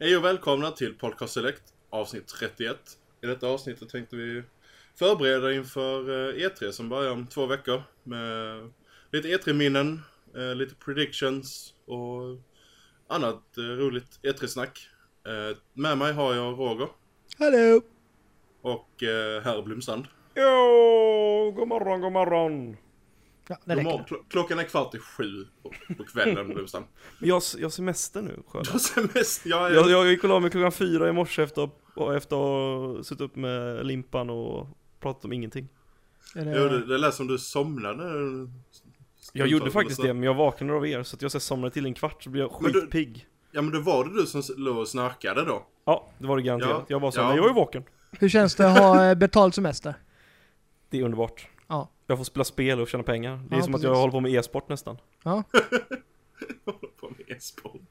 Hej och välkomna till Podcast Select, avsnitt 31. I detta avsnittet tänkte vi förbereda inför E3 som börjar om 2 veckor. Med lite E3-minnen, lite predictions och annat roligt E3-snack. Med mig har jag Roger. Hallå! Och herr Blomsand. Jo, god morgon, god morgon. Ja, klockan är 7:15 på kvällen. Blomsand. Jag semester nu. Jag gick och la mig klockan 4 i morse efter att ha suttit upp med limpan och pratat om ingenting. Det lät som du somnade. Jag gjorde faktiskt det, men jag vaknade av er så att jag somnade till en kvart så blev jag skitpigg. Ja, men det var det du som låg och snarkade då? Ja, det var det garanterat. Ja. Jag bara sa, ja. Jag är vaken. Hur känns det att ha betalt semester? Det är underbart. Ja. Jag får spela spel och tjäna pengar. Det är som precis. Att jag håller på med e-sport nästan. Ja. Jag håller på med e-sport.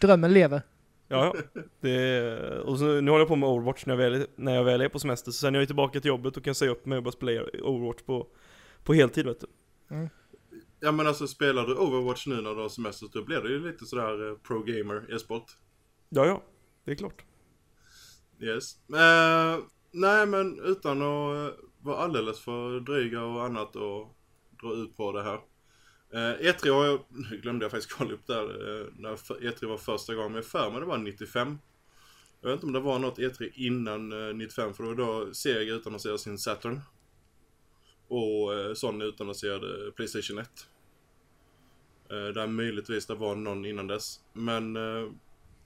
Drömmen lever. Ja. Och så, nu håller jag på med Overwatch när jag väl är på semester. Så sen är jag tillbaka till jobbet och kan säga upp mig och bara spela Overwatch på heltid, vet du. Mm. Ja, men alltså spelar du Overwatch nu när du har semester, då blir det ju lite sådär pro-gamer e-sport. Ja. Det är klart. Yes. Nej, men utan att var alldeles för dryga och annat och dra ut på det här. E3 har jag, glömde jag faktiskt kolla upp där, när E3 var första gången med men det var 95. Jag vet inte om det var något E3 innan 95, för då Sega utannonserade sin Saturn. Och Sony utannonserade PlayStation 1. Där möjligtvis det var någon innan dess. Men när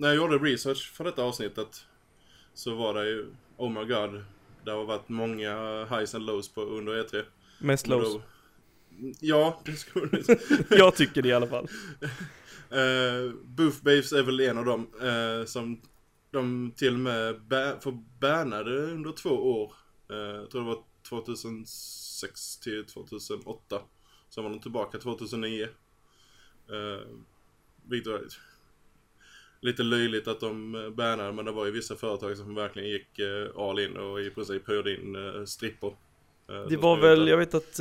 jag gjorde research för detta avsnittet så var det ju, oh my god, det har varit många highs and lows på under E3. Mest lows. Då, ja, det skulle jag tycker det i alla fall. Booth Babes är väl en av dem som de till och med förbannade under 2 år. Jag tror det var 2006 till 2008. Sen var de tillbaka 2009. Vilket var lite löjligt att de bannade, men det var ju vissa företag som verkligen gick all in och i princip hörde in strippor. Det var väl, jag vet att,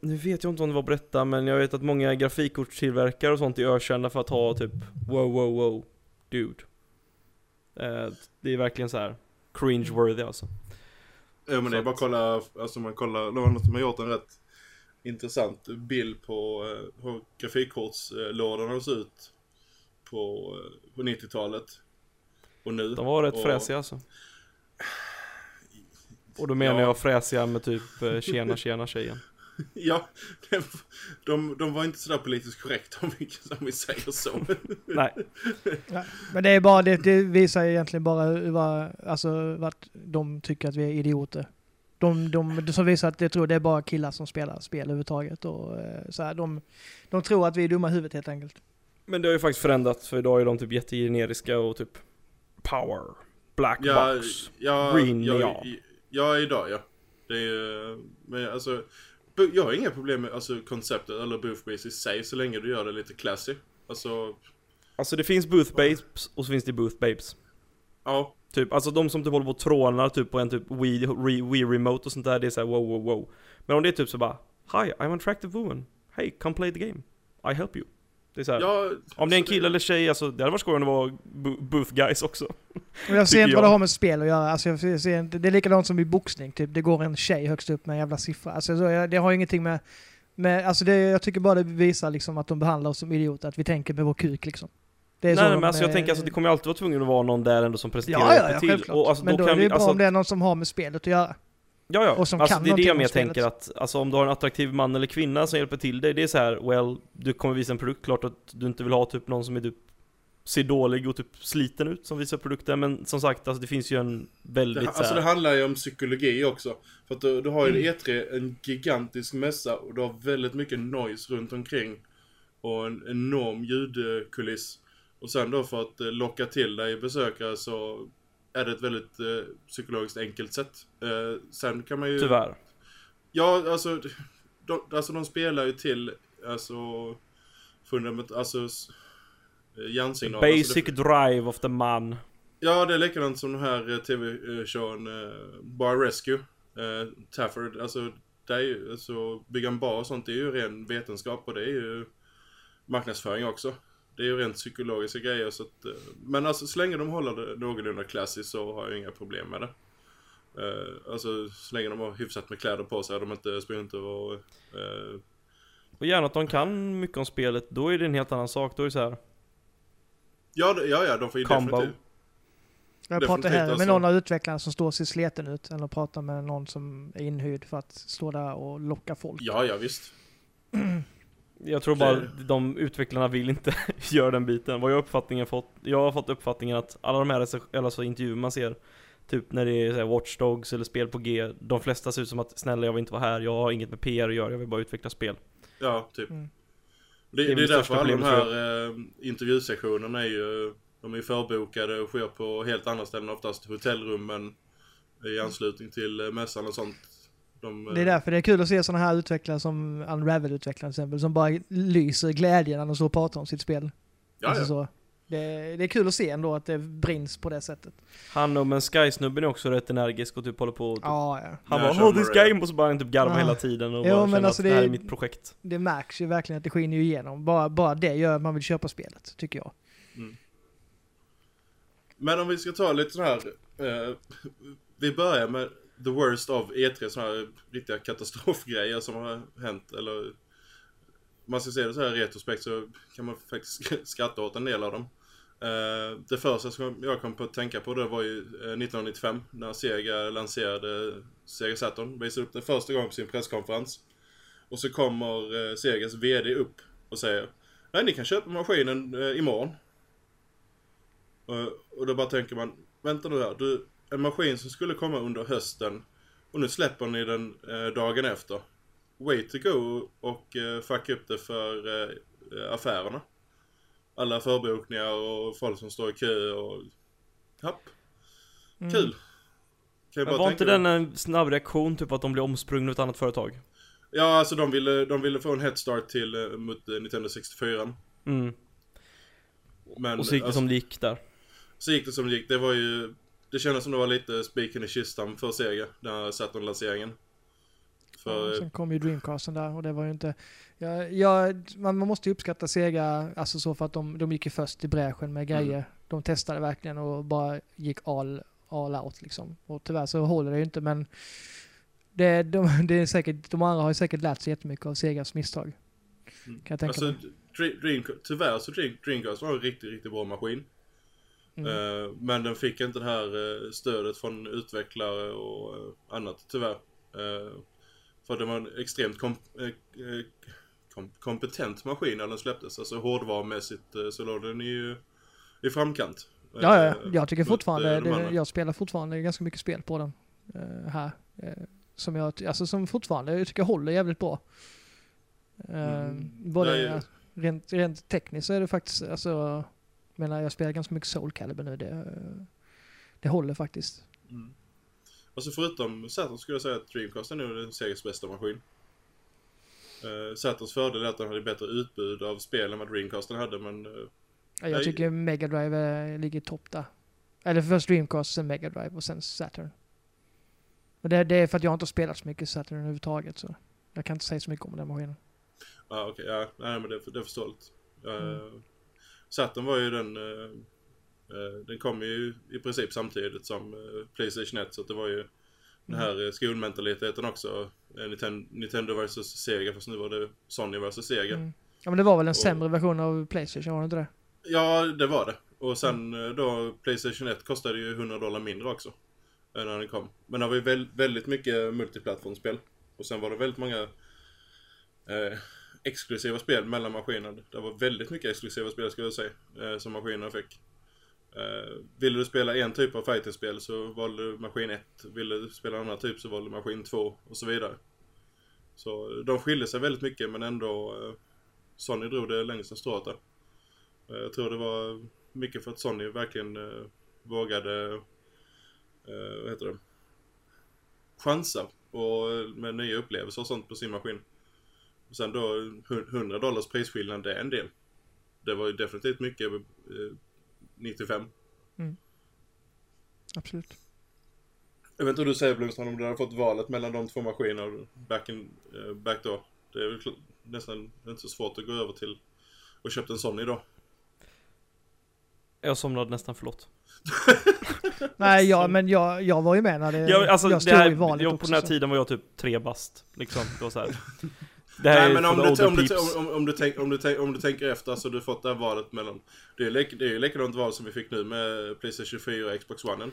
nu vet jag inte om det var berätta, men jag vet att många grafikkortstillverkare och sånt är ökända för att ha typ wow, dude. Det är verkligen så här cringe-worthy alltså. Ja, men det är bara att kolla, alltså man kollar, det var något som har gjort en rätt intressant bild på hur grafikkortslådorna ser ut på 90-talet och nu. De var rätt fräsiga alltså. Och då menar jag fräsiga med typ tjena tjejen. Ja, de var inte sådär politiskt korrekta om vi säger så. Nej. Ja, men det är bara det visar egentligen bara vart de tycker att vi är idioter. De som visar att jag tror det är bara killar som spelar spel överhuvudtaget och så här, de tror att vi är dumma i huvudet helt enkelt. Men det har ju faktiskt förändrats, för idag är de typ jättegeneriska och typ power, black box, green neon. Ja, idag, ja. Det är ju, men alltså, jag har inga problem med alltså, konceptet eller boothbase i sig så länge du gör det lite classy. Alltså det finns boothbabes och så finns det boothbabes. Ja. Typ, alltså de som typ håller på och trånar typ på en typ Wii remote och sånt där, det är såhär wow. Men om det är typ så bara, hi, I'm an attractive woman. Hey, come play the game. I help you. Det är så här, ja, om det är en kille eller tjej, alltså, det hade varit skojande att vara booth guys också. Men jag ser inte vad det har med spel att göra. Alltså, jag ser inte, det är likadant som i boxning. Typ. Det går en tjej högst upp med en jävla siffra. Alltså, det har ingenting med alltså, det, jag tycker bara det visar liksom, att de behandlar oss som idioter. Att vi tänker med vår kuk. Liksom. Det är nej, men alltså, jag tänker att alltså, det kommer alltid vara tvungen att vara någon där ändå som presenterar det till. Självklart. Och, alltså, men då kan är det bra om det är någon som har med spelet att göra. Ja. Och som alltså, kan det är det jag tänker att alltså, om du har en attraktiv man eller kvinna som hjälper till dig, det är så här, du kommer visa en produkt, klart att du inte vill ha typ någon som är typ ser dålig och typ sliten ut som visar produkten, men som sagt alltså, det finns ju en väldigt så här... Alltså det handlar ju om psykologi också, för att du har ju E3 en gigantisk mässa och du har väldigt mycket noise runt omkring och en enorm ljudkuliss. Och sen då för att locka till dig besökare så är det ett väldigt psykologiskt enkelt sätt. Sen kan man ju... Tyvärr. Ja, alltså... De spelar ju till... Alltså... Alltså... Hjärnsignal. Basic alltså, drive of the man. Ja, det är likadant som den här tv-showen Bar Rescue. Tafford. Alltså, det är ju... Alltså, bygga en bar och sånt, det är ju ren vetenskap. Och det är ju marknadsföring också. Det är ju rent psykologiska grejer så att, men alltså så länge de håller det någorlunda klassiskt så har jag inga problem med det. Alltså så länge de har hyfsat med kläder på sig, de inte sprinter och gärna att de kan mycket om spelet, då är det en helt annan sak, då är det så här. Ja, de får ju definitivt. Jag pratar här med någon av utvecklarna som står sig sleten ut eller pratar med någon som är inhyrd för att stå där och locka folk. Ja, visst. Jag tror bara de utvecklarna vill inte göra den biten. Vad jag har fått uppfattningen att alla de här alltså intervjuer man ser, typ när det är så här Watch Dogs eller spel på G, de flesta ser ut som att snälla jag vill inte vara här, jag har inget med PR att göra, jag vill bara utveckla spel. Ja, typ. Mm. Det är därför alla de här intervjusessionerna är ju, de är förbokade och sker på helt andra ställen, oftast hotellrummen i anslutning till mässan och sånt. Det är därför det är kul att se sådana här utvecklare som Unravel-utvecklare till exempel, som bara lyser glädjen när de så pratar om sitt spel. Alltså så. Det är kul att se ändå att det brinns på det sättet. Han och men Sky-snubben är också rätt energisk och typ håller på och typ, han bara håll this game och så bara typ garva hela tiden och bara känner alltså att det här är mitt projekt. Det märks ju verkligen att det skiner ju igenom. Bara det gör att man vill köpa spelet, tycker jag. Mm. Men om vi ska ta lite så här vi börjar med the worst of E3, sådana här riktiga katastrofgrejer som har hänt, eller man ska se det så här retrospekt så kan man faktiskt skratta åt en del av dem. Det första som jag kom på att tänka på det var ju 1995 när Sega lanserade Sega Saturn, visade upp den första gången på sin presskonferens och så kommer Segas vd upp och säger nej, ni kan köpa maskinen imorgon. Och då bara tänker man, vänta nu här, en maskin som skulle komma under hösten och nu släpper ni den dagen efter. Way to go och fuck upp det för affärerna. Alla förbokningar och folk som står i kö och hopp. Kul. Kan jag bara var inte den en snabb reaktion typ att de blev omsprungna av ett annat företag? Ja, alltså de ville få en headstart till mot Nintendo 64. Mm. Men, och så gick det alltså, som lik där. Så gick det som lik, det var ju... Det kändes som det var lite spiken i kistan för Sega, den här Saturn-lanseringen. Sen kom ju Dreamcasten där och det var ju inte... Man måste ju uppskatta Sega alltså så för att de gick ju först i bräschen med grejer. Mm. De testade verkligen och bara gick all out liksom. Och tyvärr så håller det ju inte, men det är säkert, de andra har ju säkert lärt sig jättemycket av Segas misstag. Kan jag tänka alltså, tyvärr så Dreamcast var en riktigt, riktigt bra maskin. Mm. Men den fick inte det här stödet från utvecklare och annat tyvärr. För det var en extremt kompetent maskin när den släpptes. Alltså hårdvarumässigt så låg den ju i framkant. Ja. Jag tycker fortfarande jag spelar fortfarande ganska mycket spel på den här som jag alltså som fortfarande jag tycker håller jävligt bra. Både rent tekniskt så är det faktiskt alltså. Men jag spelar ganska mycket Soul Calibur nu. Det håller faktiskt. Mm. Alltså förutom Saturn skulle jag säga att Dreamcast är nu den Segas bästa maskin. Saturns fördel är att den hade bättre utbud av spel än vad Dreamcasten hade. Men, jag tycker Megadrive ligger topp där. Eller först Dreamcast, sen Megadrive och sen Saturn. Men det är för att jag inte har spelat så mycket Saturn överhuvudtaget. Så jag kan inte säga så mycket om den maskinen. Ja, okej. Nej, men det är förståeligt. Saturn var ju den kom ju i princip samtidigt som PlayStation 1, så att det var ju den här skolmentaliteten också. Nintendo versus Sega, fast nu var det Sony versus Sega. Ja, men det var väl en sämre version av PlayStation, var det inte det? Ja, det var det. Och sen då, PlayStation 1 kostade ju $100 mindre också när den kom. Men det var ju väldigt mycket multiplattformspel. Och sen var det väldigt många... exklusiva spel mellan maskinerna. Det var väldigt mycket exklusiva spel skulle jag säga som maskinerna fick. Ville du spela en typ av fighting-spel så valde du maskin 1. Ville du spela en annan typ så valde du maskin 2 och så vidare. Så de skiljer sig väldigt mycket men ändå Sony drog det längst av strået. Jag tror det var mycket för att Sony verkligen vågade vad heter det? Chansa och med nya upplevelser och sånt på sin maskin. Och sen då $100 prisskillnad, det är en del. Det var ju definitivt mycket 95. Mm. Absolut. Jag vet inte hur du säger, Blomstrand, om du hade fått valet mellan de två maskiner back då. Det är väl nästan inte så svårt att gå över till och köpa en Sony då. Jag somnade nästan, förlåt. Nej, men jag var ju med när det... jag stod i valet också. På den här tiden var jag typ 3 bast. Liksom, då så här. Det här. Nej, men om du tänker efter, så alltså, du fått det här valet mellan... Det är ju likadant val som vi fick nu med PlayStation 4 och Xbox One.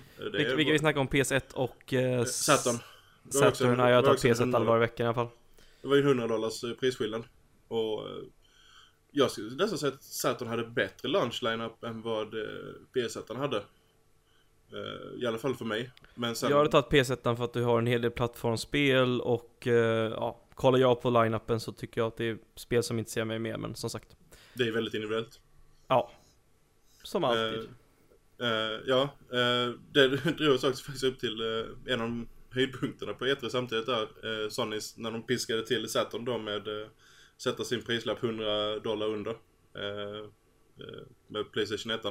Vi snackar om PS1 och... Saturn. Nej, jag tar PS1 alla dagar i veckan i alla fall. Det var ju $100 prisskillnad. Och... jag skulle nästan säga att Saturn hade bättre launch-lineup än vad PS1 hade. I alla fall för mig. Men sen... jag hade tagit PS1 för att du har en hel del plattformspel och kollar jag på lineupen så tycker jag att det är spel som inte ser mig med, men som sagt. Det är väldigt individuellt. Ja, som alltid. Det drogs också faktiskt upp till en av de höjdpunkterna på E3 samtidigt där. Sonys, när de piskade till Saturn då med... sätta sin prislapp $100 under med PlayStation 1.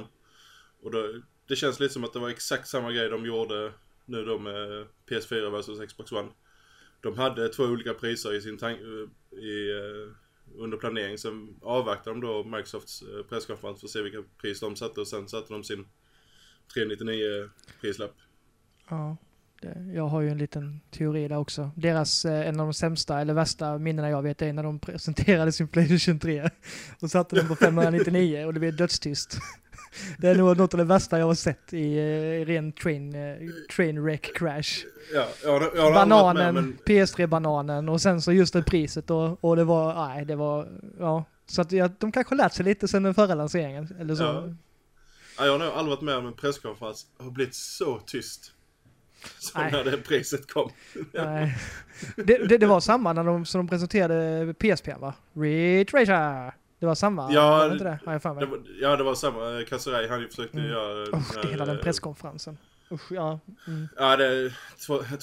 Och då, det känns lite som att det var exakt samma grej de gjorde nu då med PS4 versus Xbox One. De hade 2 olika priser i sin under planering. Sen avvaktade de då Microsofts presskonferens för att se vilka pris de satte. Och sen satte de sin 399 prislapp. Ja. Jag har ju en liten teori där också. Deras, en av de sämsta eller värsta minnena jag vet är när de presenterade sin PlayStation 3 och satte den på 599 och det blev dödstyst. Det är nog något av det värsta jag har sett i ren train wreck crash. Ja, jag har bananen, med, men... PS3-bananen och sen så just det priset och det var, nej, det var, ja. Så att de kanske lärt sig lite sen den förra lanseringen eller så. Ja, jag har nog aldrig varit med om en presskonferens har blivit så tyst. Som när det priset kom. Nej. Det var samma när de presenterade PSP, va? Retracer. Det var samma. Ja, var det? Det var samma. Kasserai, han försökte göra... hela den presskonferensen. Usch, ja. Mm. Ja, det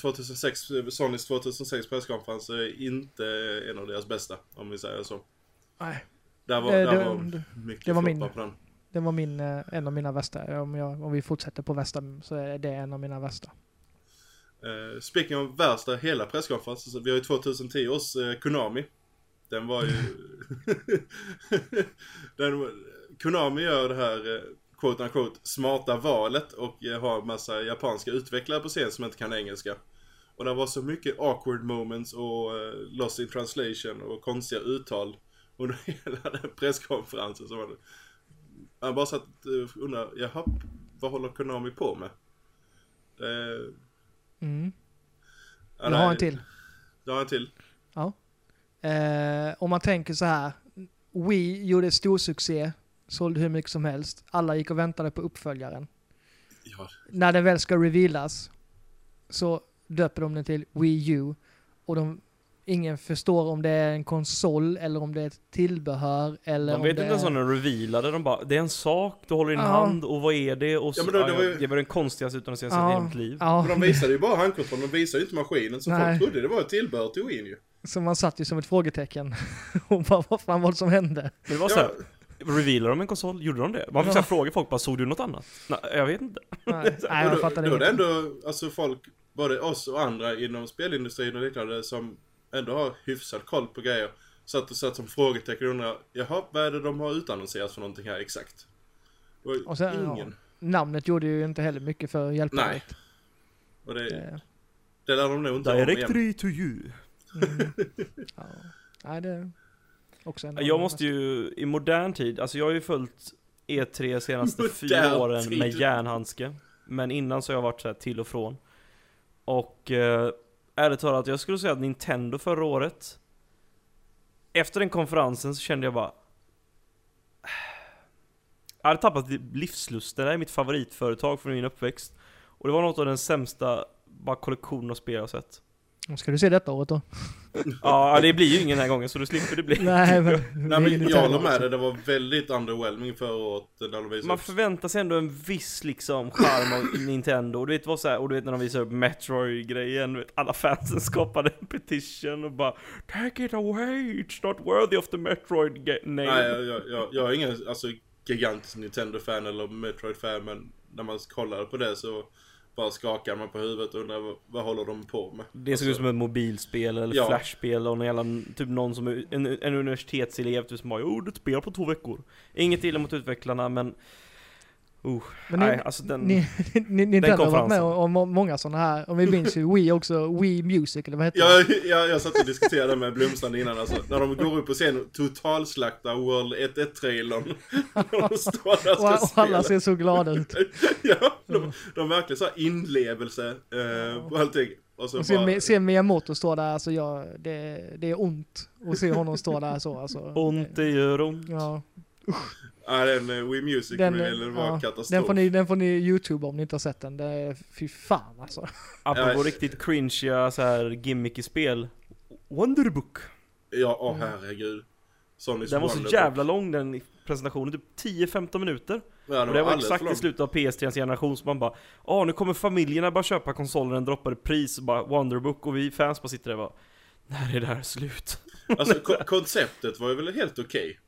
2006, Sonys 2006 presskonferens är inte en av deras bästa, om vi säger så. Nej. Där var mycket floppar på den. Det var en av mina värsta. Om vi fortsätter på värsta så är det en av mina värsta. Speaking om värsta hela presskonferensen, så vi har ju 2010 års Konami. Den var ju... Konami gör det här quote unquote smarta valet och har en massa japanska utvecklare på scen som inte kan engelska. Och det var så mycket awkward moments och lost in translation och konstiga uttal under hela den presskonferensen. Så var det... jag bara satt och undrar, jaha, vad håller Konami på med? Jag har en till. Du har en till? Ja. Om man tänker så här, Wii gjorde stor succé, sålde hur mycket som helst. Alla gick och väntade på uppföljaren. Ja. När den väl ska revealas så döper de den till Wii U. Och ingen förstår om det är en konsol eller om det är ett tillbehör eller de vet inte ens om den revealade. De bara, det är en sak, du håller i din hand och vad är det? Och så, ja, det var den konstigaste utan att se sitt helt liv. Men de visade ju bara handkontrollen, de visade ju inte maskinen så folk trodde det var ett tillbehör till Wii ju. Så man satt ju som ett frågetecken och bara, vad fan var det som hände? Men det var så här, revealade de en konsol? Gjorde de det? Man fick fråga folk, bara, såg du något annat? Nej, jag vet inte. Nej, jag fattade inte. Det ändå, alltså folk, både oss och andra inom spelindustrin och liknande som ändå har hyfsad koll på grejer. Satt som frågetecken och undrar, jaha, vad är det de har utannonserat för någonting här exakt? Och sen, ingen. Namnet gjorde ju inte heller mycket för hjälpen. Nej. Och det lär de nog inte om igen. Directory to you. Ja. Nej, det är också en... jag måste ju, i modern tid, alltså jag har ju följt E3 senaste 4 åren med järnhandske. Men innan så har jag varit så här till och från. Och... ärligt talat, jag skulle säga att Nintendo förra året, efter den konferensen så kände jag bara, jag hade tappat livslusten. Det är mitt favoritföretag från min uppväxt. Och det var något av den sämsta bara kollektionen av spel jag sett. Ska du se detta året då? Ja, det blir ju ingen den här gången så du slipper det bli. Nej, men jag håller med dig. Det var väldigt underwhelming förra året. Man förväntar sig ändå en viss liksom charm av Nintendo. Och du vet vad så här, och du vet när de visar upp Metroid-grejen, du vet alla fansen skapade en petition och bara take it away, it's not worthy of the Metroid game. Nej, jag är ingen alltså gigantisk Nintendo-fan eller Metroid-fan, men när man kollar på det så bara skakar man på huvudet och undrar vad håller de på med. Det ser ut som ett mobilspel eller flashspel och typ någon som är en universitetselev typ som har gjort ett spel på 2 veckor. Inget illa mot utvecklarna, men den har varit med om många sådana här. Om vi minns ju Wii också, Wii Music eller vad heter det? Jag satt och diskuterade med Blomstrand innan alltså. När de går upp på scen och totalslaktar World 1-1-trailern och alla ser så glada ut. Ja, de verkligen så här inlevelse på allting. Och så se Miyamoto stå där, alltså det är ont att se honom stå där så alltså. Ont, det gör ont. Ja. Den Wii Music eller var katastrof. Den får ni YouTube om ni inte har sett den. Det är fy fan alltså. Apropå riktigt cringe så här gimmicky spel. Wonderbook. Ja, herregud. Den var så jävla lång den presentationen, typ 10-15 minuter. Ja, och det var exakt i slutet av PS3:ans generation som man bara, nu kommer familjerna bara köpa konsoler, den droppade pris och bara Wonderbook, och vi fans bara sitter där bara, när är det här slut? Alltså konceptet var ju väl helt okej.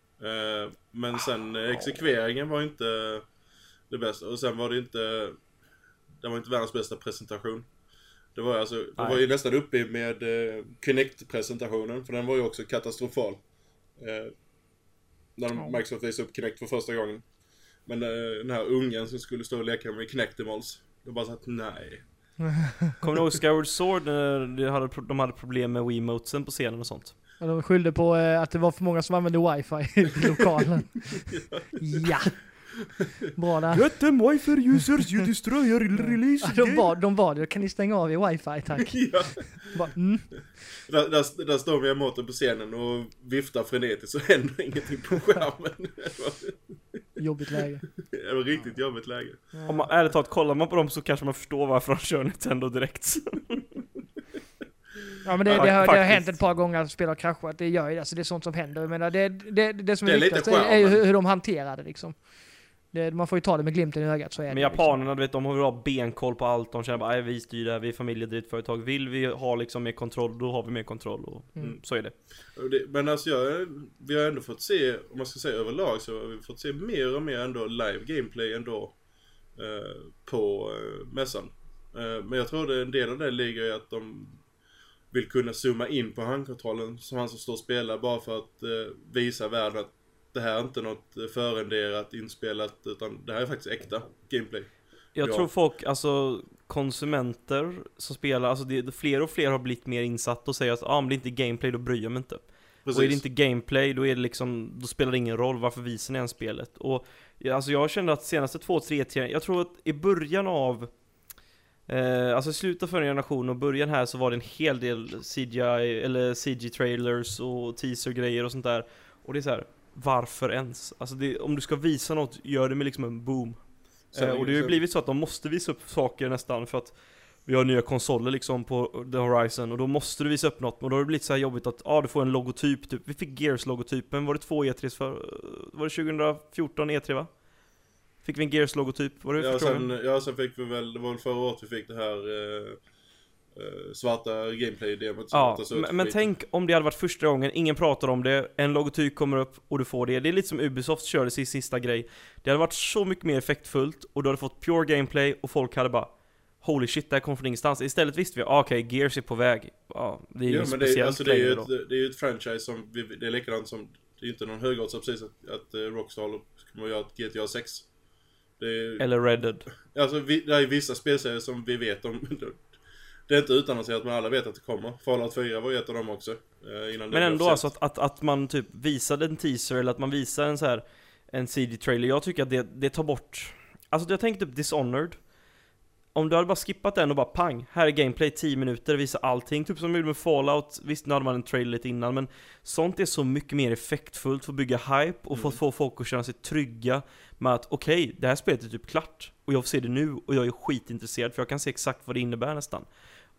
Men sen exekveringen var inte det bästa. Och sen var det var inte världens bästa presentation. Det var alltså, det var ju nästan uppe med Kinect-presentationen, för den var ju också katastrofal. När Microsoft visade upp Kinect för första gången. Men den här ungen som skulle stå och leka med Kinectimals, då bara sagt nej. Kommer ni ihåg Skyward Sword? De hade problem med Wiimotesen på scenen och sånt. De skyllde på att det var för många som använde wifi i lokalen. Ja. Bra där. Get them wifi users, you destroy your release. De var det. Kan ni stänga av i wifi, tack? Ja. Där står vi emot på scenen och viftar frenetiskt så händer ingenting på skärmen. Jobbigt läge. Det var riktigt jobbigt läge. Ja. Om man ärligt talat kollar man på dem så kanske man förstår varför de kör Nintendo direkt. Ja, men det har hänt ett par gånger att spel har kraschat. Det gör ju, alltså det är sånt som händer. Jag menar, det som är viktigast är ju hur de hanterar det liksom. Man får ju ta det med glimten i ögat, så är. Men det, japanerna, du vet, de har ju bra benkoll på allt. De känner bara, vi styr det här, vi är familjedriftföretag. Vill vi ha liksom mer kontroll, då har vi mer kontroll. Och så är det. Men alltså vi har ändå fått se, om man ska säga överlag, så har vi fått se mer och mer ändå live gameplay ändå på mässan. Men jag tror att en del av det ligger i att de vill kunna zooma in på handkontrollen som han som står och spelar, bara för att visa världen att det här är inte något förenderat, inspelat, utan det här är faktiskt äkta gameplay. Jag tror folk, alltså konsumenter som spelar, alltså fler och fler har blivit mer insatt och säger att om det inte är gameplay, då bryr jag mig inte. Precis. Och är det inte gameplay, då är det liksom, då spelar det ingen roll varför visar ni än spelet. Och alltså jag kände att senaste 2-3, jag tror att i början av alltså i slutet av förra generationen och början här så var det en hel del CGI eller CG-trailers och teaser-grejer och sånt där. Och det är så här, varför ens? Alltså om du ska visa något, gör det med liksom en boom. Och det har ju blivit så att de måste visa upp saker nästan för att vi har nya konsoler liksom på The Horizon, och då måste du visa upp något. Och då har det blivit så här jobbigt att du får en logotyp typ. Vi fick Gears-logotypen, var det 2 E3s för? Var det 2014 E3 va? Fick vi en Gears-logotyp? Sen fick vi väl, det var förra året vi fick det här svarta gameplay-demot. Ja, men tänk om det hade varit första gången, ingen pratar om det, en logotyp kommer upp och du får det. Det är lite som Ubisoft körde sin sista grej. Det hade varit så mycket mer effektfullt, och du hade fått pure gameplay och folk hade bara holy shit, det här kom från ingenstans. Istället visste vi, okej, Gears är på väg. Det är ju ett franchise som det är likadant som, det är inte någon högåt som precis att Rockstar kommer att göra ett GTA 6. Eller Red Dead. Alltså det är vissa spelserier som vi vet om. Det är inte utan att säga att man alla vet att det kommer. Fallout 4 var ju ett av dem också. Men ändå alltså att man typ visade en teaser, eller att man visar en så här en CD-trailer. Jag tycker att det tar bort. Alltså jag tänkte typ Dishonored. Om du hade bara skippat den och bara pang, här är gameplay 10 minuter, visar allting. Typ som med Fallout, visst nu hade man en trailer lite innan, men sånt är så mycket mer effektfullt för att bygga hype och få folk att känna sig trygga med att okej, det här spelet är typ klart och jag får se det nu och jag är skitintresserad för jag kan se exakt vad det innebär nästan.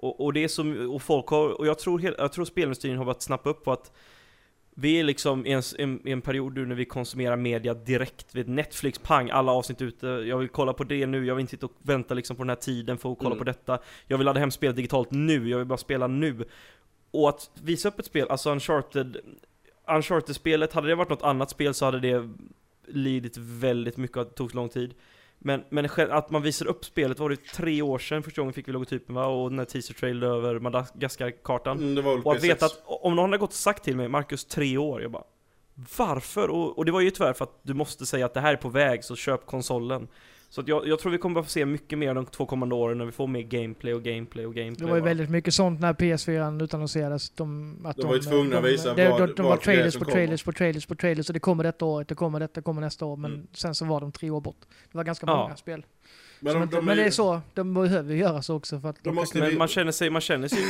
Och det är som, och folk har, och jag tror spelindustrin har varit snabbt upp på att vi är liksom i en period nu när vi konsumerar media direkt vid Netflix, pang, alla avsnitt ute, jag vill kolla på det nu, jag vill inte sitta och vänta liksom på den här tiden för att kolla på detta, jag vill ladda hem spelet digitalt nu, jag vill bara spela nu. Och att visa upp ett spel, alltså Uncharted-spelet, hade det varit något annat spel så hade det lidit väldigt mycket och tog lång tid. Men att man visar upp spelet, var det 3 år sedan första gången fick vi logotypen, va? Och den här teaser-trail över Madagaskar-kartan. Det var och att veta att om någon hade gått och sagt till mig, Marcus, 3 år, jag bara, varför? Och det var ju tyvärr för att du måste säga att det här är på väg, så köp konsolen. Så att jag tror vi kommer att få se mycket mer de 2 kommande åren när vi får mer gameplay. Det var ju väldigt mycket sånt när PS4 utannonserades. De var ju tvungna att visa de var trailers och det kommer detta året, det kommer nästa år. Men sen så var de 3 år bort. Det var ganska många spel. Men det är så, de behöver göra så också. För att man känner sig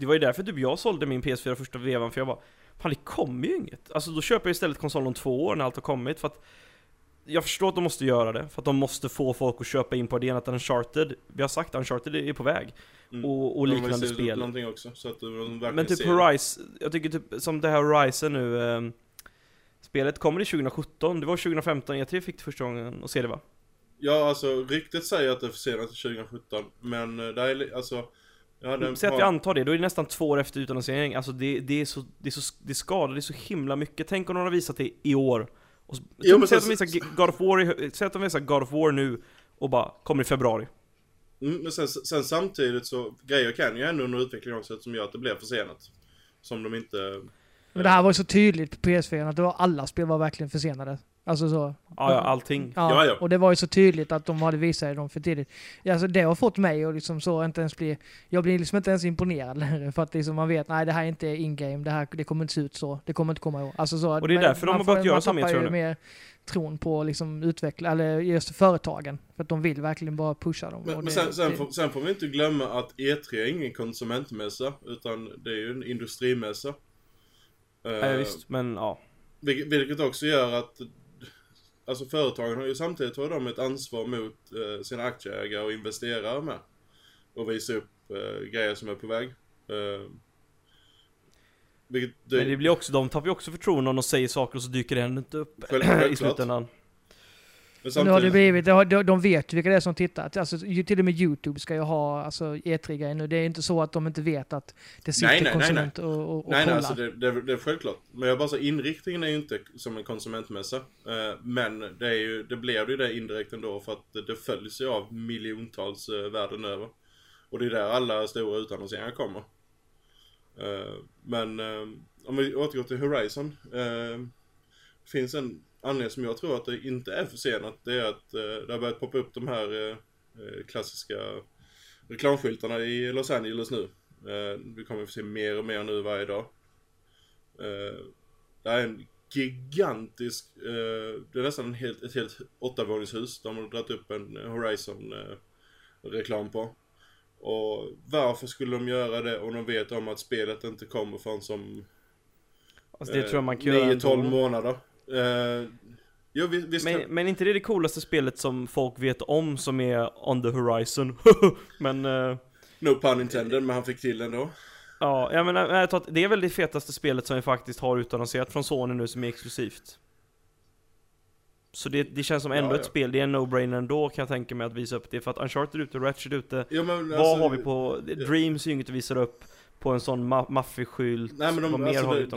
det var ju därför typ jag sålde min PS4 första vevan. För jag bara, fan, det kommer ju inget. Alltså då köper jag istället konsolen om 2 år när allt har kommit. För att jag förstår att de måste göra det. För att de måste få folk att köpa in på idén att Uncharted, vi har sagt Uncharted är på väg. Och liknande spel. Också, så att de men typ Horizon, jag tycker typ som det här Horizon nu. Spelet kommer i 2017. Det var 2015 E3 fick det första gången och se det, va? Ja, alltså ryktet säger att det försenas till 2017. Men det är alltså... Säg att vi antar det, då är det nästan 2 år efter utannonsering. Alltså det skadar det så himla mycket. Tänk om någon har visat det i år. Säg att de visar God of War nu och bara kommer i februari. Men sen samtidigt så grejer kan ju ändå under utveckling också som gör att det blir försenat. Som de inte... Men det här var ju så tydligt på PS4 att det var alla spel var verkligen försenade. Alltså så. Ja, allting. Ja. Och det var ju så tydligt att de hade visat dem för tidigt. Alltså det har fått mig och liksom så inte ens jag blir liksom inte ens imponerad längre, för att liksom man vet, nej, det här är inte in-game, det kommer inte se ut så, det kommer inte komma ihåg. Alltså så. Och det är därför de har börjat göra så mer tron på liksom utveckla eller just företagen, för att de vill verkligen bara pusha dem. Men sen får vi inte glömma att E3 är ingen konsumentmässa, utan det är ju en industrimässa. Visst, men ja. Vilket också gör att alltså företagen har ju samtidigt har de ett ansvar mot sina aktieägare och investerare med. Och visa upp grejer som är på väg. Men det blir också, de tappar ju också förtroende om de säger saker och så dyker det ändå inte upp i slutändan. Nu har det blivit, de vet vilka det är som tittar. Alltså, till och med YouTube ska ju ha alltså, E3-grejer nu. Det är inte så att de inte vet att det sitter konsument och kollar. Nej, alltså, det är självklart. Men jag bara så, inriktningen är ju inte som en konsumentmässa. Men det blev ju det indirekt ändå, för att det följs ju av miljontals världen över. Och det är där alla stora utannonseringar kommer. Men om vi återgår till Horizon. Finns en anledning som jag tror att det inte är försenat, det är att det har börjat poppa upp de här klassiska reklamskyltarna i Los Angeles nu. Vi kommer att se mer och mer nu varje dag. Det är en gigantisk, det är nästan ett helt 8-våningshus. De har dragit upp en Horizon-reklam på. Och varför skulle de göra det om de vet om att spelet inte kommer från som alltså, 9-12 månader? Jo, visst, men inte det coolaste spelet som folk vet om som är on the horizon. Men no pun intended, men han fick till den då. Ja, jag menar, jag tror att det är väl det fetaste spelet som vi faktiskt har utannonserat från Sony nu som är exklusivt. Så det känns som ändå ett spel. Det är en no-brainer ändå, kan jag tänka mig, att visa upp det. För att Uncharted ute, Ratchet ute, vad har vi på Dreams är ju inget att visa upp på en sån maffiskylt. Nej, men det är inte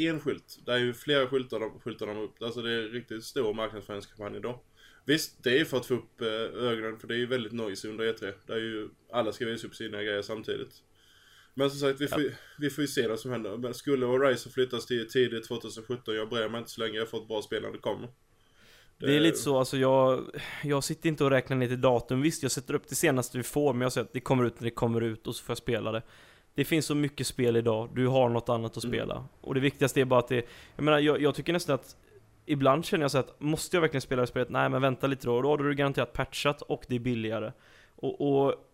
en skylt. Det är ju flera skyltar de upp. Alltså det är riktigt stor marknadsföringskampanj idag. Visst, det är för att få upp ögonen, för det är ju väldigt noise under E3. Det är ju, alla ska visa upp sina grejer samtidigt. Men som sagt, vi får ju se det som händer. Men skulle Horizon flyttas till tidigt 2017, jag bryr mig inte så länge jag får ett bra spel när det kommer. Det är lite så, alltså jag sitter inte och räknar ner till datum. Visst, jag sätter upp det senaste vi får, men jag säger att det kommer ut när det kommer ut och så får jag spela det. Det finns så mycket spel idag, du har något annat att spela. Och det viktigaste är bara att det, jag menar, jag tycker nästan att ibland känner jag så att måste jag verkligen spela det spelet? Nej, men vänta lite då har du garanterat patchat och det är billigare. Och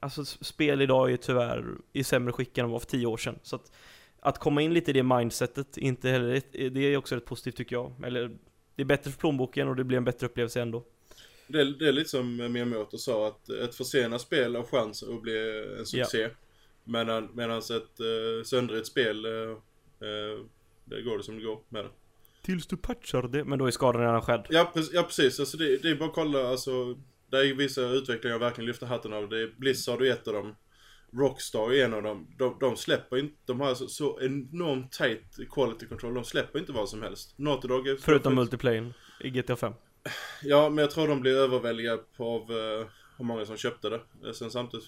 alltså spel idag är tyvärr i sämre skick än vad för 10 år sedan. Så att komma in lite i det mindsetet inte heller, det är också rätt positivt tycker jag. Eller det är bättre för plånboken och det blir en bättre upplevelse ändå. Det är lite som Miyamoto sa, att ett försenat spel har chans att bli en succé. Ja. Medan ett söndrigt spel, det går det som det går med det. Tills du patchar det, men då är skadan redan skedd. Ja, precis. Alltså det är bara att kolla, alltså, det är vissa utvecklingar jag verkligen lyfter hatten av. Det är Blizzard och ett av dem. Rockstar är en av dem. De släpper inte, de har alltså så enormt tight quality control. De släpper inte vad som helst. Naughty Dog är förutom multiplayer i GTA 5. Ja, men jag tror de blev överväldigade av hur många som köpte det. Sen samtidigt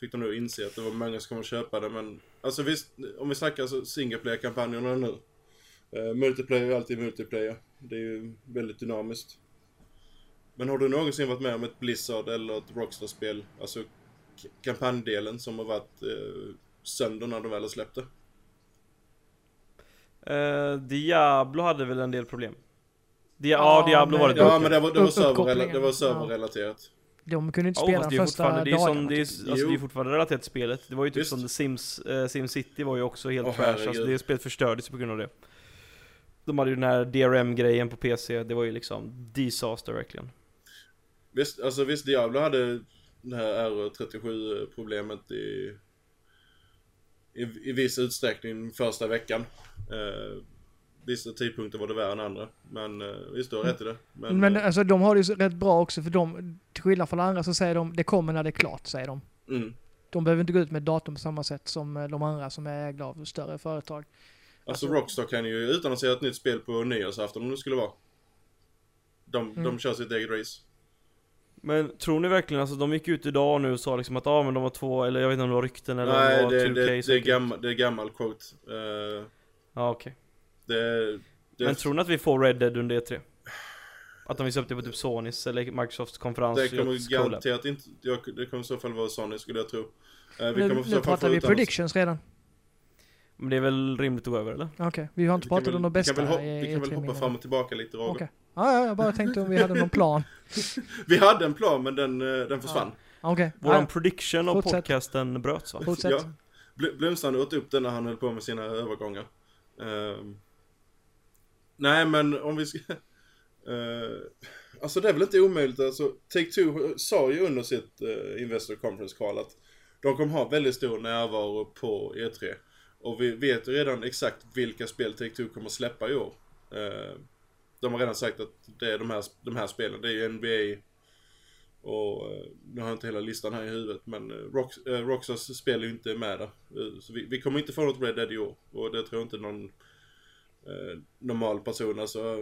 fick de nu inse att det var många som kommer köpa det. Men alltså visst, om vi snackar så singleplayer-kampanjerna nu. Multiplayer är alltid multiplayer. Det är ju väldigt dynamiskt. Men har du någonsin varit med om ett Blizzard eller ett Rockstar-spel, alltså kampanjdelen som har varit sönder när de väl har släppt det? Diablo hade väl en del problem. Diablo var det. Ja, men det var serverrelaterat. De kunde inte spela första dagen. Det är fortfarande relaterat till spelet. Det var ju typ just som SimCity var ju också helt crash. Alltså, det spelet förstördes på grund av det. De hade ju den här DRM-grejen på PC. Det var ju liksom disaster verkligen. Visst, Diablo hade det här R37-problemet i viss utsträckning första veckan. Vissa tidpunkter var det värre än andra. Men visst, du har rätt i det. Men alltså, de har det ju rätt bra också. För de, till skillnad från andra, så säger de det kommer när det är klart, säger de. Mm. De behöver inte gå ut med datum på samma sätt som de andra som är ägda av större företag. Alltså Rockstar kan ju utan att säga ett nytt spel på nyårsafton om det skulle vara. De kör sitt eget race. Men tror ni verkligen, alltså de gick ut idag nu och sa liksom att men de var två, eller jag vet inte om det var rykten eller nej, var det är gammal quote. Okej. Men tror ni att vi får Red Dead under E3? Att de visar upp det på typ Sonys eller Microsofts konferens? Det kommer garanterat inte, det kommer i så fall vara Sony skulle jag tro. Nu pratar vi predictions redan. Men det är väl rimligt att gå över, eller? Okej, vi har inte pratat om de bästa. Vi kan väl hoppa fram och tillbaka lite, Roger. Okej. Ja, jag bara tänkte om vi hade någon plan. Vi hade en plan, men den försvann. Okej. Vår prediction av podcasten bröts, va? Fortsätt. Ja. Blomstrand åt upp den när han höll på med sina övergångar. Nej, men om vi ska... alltså, det är väl inte omöjligt. Alltså, Take-Two sa ju under sitt Investor Conference Call att de kommer ha väldigt stor närvaro på E3. Och vi vet redan exakt vilka spel Take-Two kommer släppa i år. De har redan sagt att det är de här spelen. Det är ju NBA och nu har jag inte hela listan här i huvudet. Men Rockstars spel är ju inte med där. Så vi kommer inte få något Red Dead i år. Och det tror jag inte någon normal person. Alltså,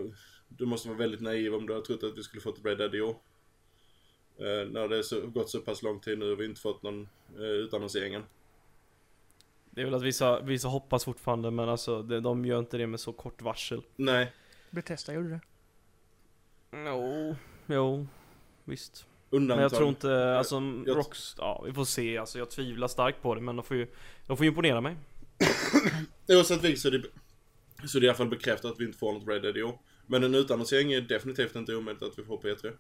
du måste vara väldigt naiv om du har trott att vi skulle få ett Red Dead i år. När det har gått så pass lång tid nu och vi inte fått någon utannonseringen. Det är väl att vissa hoppas fortfarande, men alltså de gör inte det med så kort varsel. Nej. Bethesda gjorde det. Jo, visst. Undantag. Men jag tror inte, alltså Rockstar, ja, vi får se. Alltså jag tvivlar starkt på det, men de får ju imponera mig. Oavsett så är det i alla fall bekräftat att vi inte får något Red Dead i år. Men en utannonsering är definitivt inte omöjligt att vi får på E3.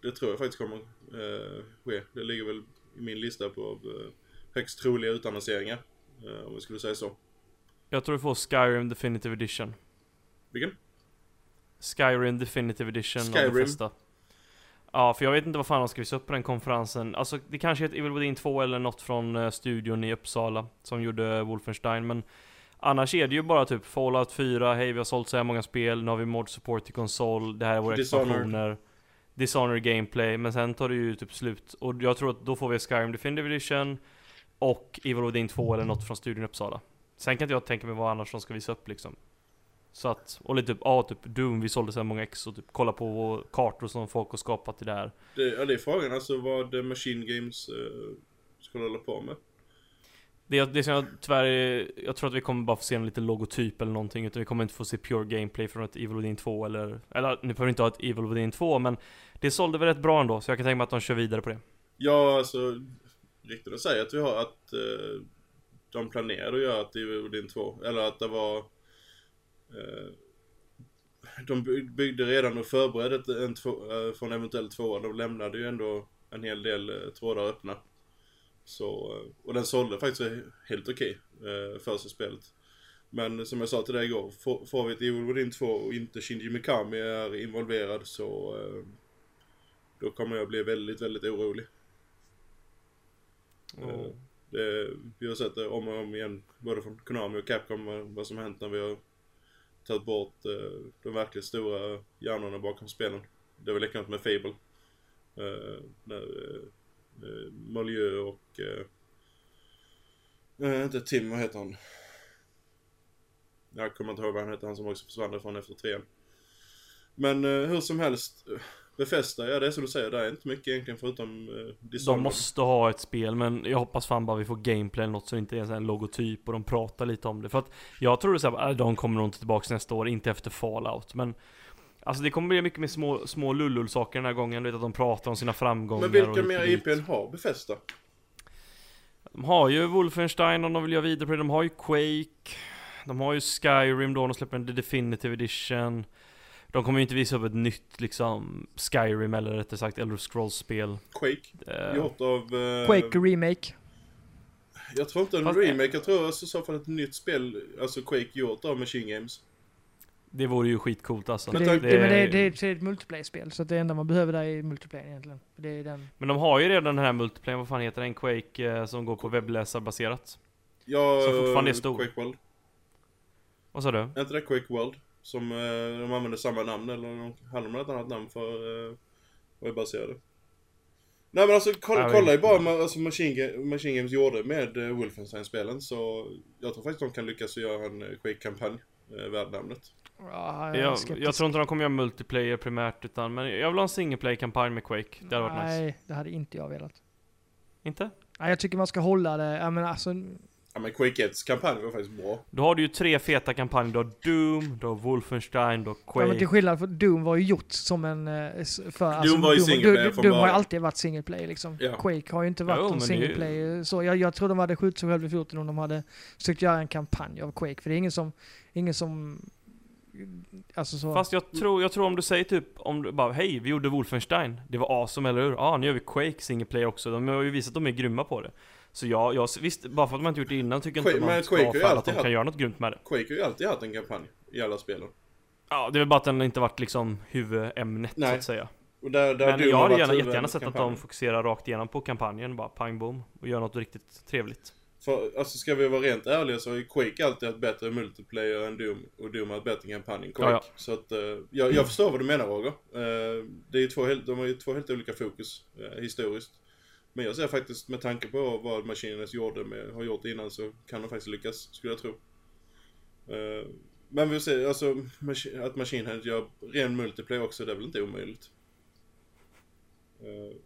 Det tror jag faktiskt kommer ske. Det ligger väl i min lista på... högst troliga utannonseringar, om vi skulle säga så. Jag tror vi får Skyrim Definitive Edition. Vilken? Skyrim Definitive Edition. Skyrim? Ja, för jag vet inte vad fan de ska visa upp på den konferensen. Alltså, det kanske är ett Evil Within 2 eller något från studion i Uppsala som gjorde Wolfenstein, men annars är det ju bara typ Fallout 4, hej vi har sålt så här många spel, nu har vi mod support till konsol, det här är våra expansioner. Dishonored gameplay, men sen tar det ju typ slut. Och jag tror att då får vi Skyrim Definitive Edition och Evil Within 2 eller något från studion Uppsala. Sen kan inte jag tänka mig vad annars de ska visa upp liksom. Så att, och lite typ, typ Doom, vi sålde så här många ex och typ kolla på kartor som folk har skapat till det här. Det är frågan, alltså vad Machine Games skulle hålla på med. Det som jag tyvärr, jag tror att vi kommer bara få se en liten logotyp eller någonting, utan vi kommer inte få se pure gameplay från ett Evil Within 2 eller nu behöver inte ha ett Evil Within 2, men det sålde väl rätt bra ändå, så jag kan tänka mig att de kör vidare på det. Ja, alltså riktigt att säga att vi har att de planerade att göra ett Evil Within 2, eller att det var de byggde redan och förberedde från eventuellt 2, de lämnade ju ändå en hel del trådar öppna. Så, och den sålde faktiskt helt okej för sig spelet. Men som jag sa till dig igår, får vi ett Evil Within 2 och inte Shinji Mikami är involverad, så då kommer jag bli väldigt, väldigt orolig. Vi har sett det om och om igen, både från Konami och Capcom, vad som hänt när vi har tagit bort de verkligt stora hjärnorna bakom spelen. Det var likadant med Fable. Miljö och inte Tim, vad heter han? Jag kommer inte ihåg vad han heter, han som också försvann från efter 3. Men hur som helst, Bethesda, ja det är som du säger, det är inte mycket egentligen förutom Dishonored. De måste ha ett spel, men jag hoppas fan bara vi får gameplay eller något, så inte är en sån här logotyp och de pratar lite om det. För att jag tror det att de kommer nog inte tillbaka nästa år, inte efter Fallout, men alltså det kommer bli mycket mer små lullulsaker den här gången, du vet att de pratar om sina framgångar. Men vilka mer IPn har Bethesda? De har ju Wolfenstein om de vill göra vidare på det, de har ju Quake, de har ju Skyrim då, de släpper en Definitive Edition. De kommer ju inte visa upp ett nytt liksom Skyrim eller rättare sagt Elder Scrolls-spel. Quake, gjort av... Quake Remake. Jag tror inte en remake, jag tror alltså så för ett nytt spel, alltså Quake gjort av Machine Games. Det vore ju skitcoolt alltså. Men det är ett multiplayer-spel, så det enda man behöver där är multiplayer egentligen. Det är den. Men de har ju redan den här multiplayer, vad fan heter den? Quake som går på webbläsarbaserat. Ja, som fortfarande är stor. Quake World. Vad sa du? Är inte det Quake World? Som de använder samma namn, eller de handlar om ett annat namn för webbaserade. Nej men alltså kolla ju bara alltså, Machine Games gjorde med Wolfenstein-spelen, så jag tror faktiskt de kan lyckas göra en Quake-kampanj värd namnet. Jag tror inte de kommer göra multiplayer primärt, utan men jag vill ha en singleplay-kampanj med Quake. Det hade varit nice. Nej, det hade inte jag velat. Inte? Nej, jag tycker man ska hålla det. Jag menar, alltså... Ja, men Quake 1:s kampanj var faktiskt bra. Då har du ju 3 feta kampanjer. Du har Doom, du har Wolfenstein, du har Quake. Ja, men till skillnad för Doom var ju gjort som en... Doom har ju alltid varit singleplay liksom. Ja. Quake har ju inte varit en singleplay. Ju... Så jag tror de hade skjutit sig själv i 14 om de hade försökt göra en kampanj av Quake. För det är ingen som alltså så... Fast jag tror om du säger typ om du bara, hej vi gjorde Wolfenstein, det var awesome eller hur? Ja, nu gör vi Quake singleplayer också. De har ju visat att de är grymma på det. Så jag visst, bara för att man inte gjort det innan tycker inte man ska att de kan göra något grymt med det. Quake har ju alltid haft en kampanj i alla spelen. Ja, det är väl bara att den inte varit liksom huvudämnet så att säga. Och där men jag har jättegärna sett kampanj. Att de fokuserar rakt igenom på kampanjen, bara pang boom, och gör något riktigt trevligt. För, alltså ska vi vara rent ärliga så har ju Quake alltid haft bättre multiplayer än Doom, och Doom har bättre kampanj än Quake. Ja. Så att, jag förstår vad du menar Roger. Det är ju de har ju två helt olika fokus historiskt. Men jag ser faktiskt, med tanke på vad Machines har gjort innan, så kan de faktiskt lyckas, skulle jag tro. Men vi ser, alltså, att Machines gör ren multiplayer också, det är väl inte omöjligt.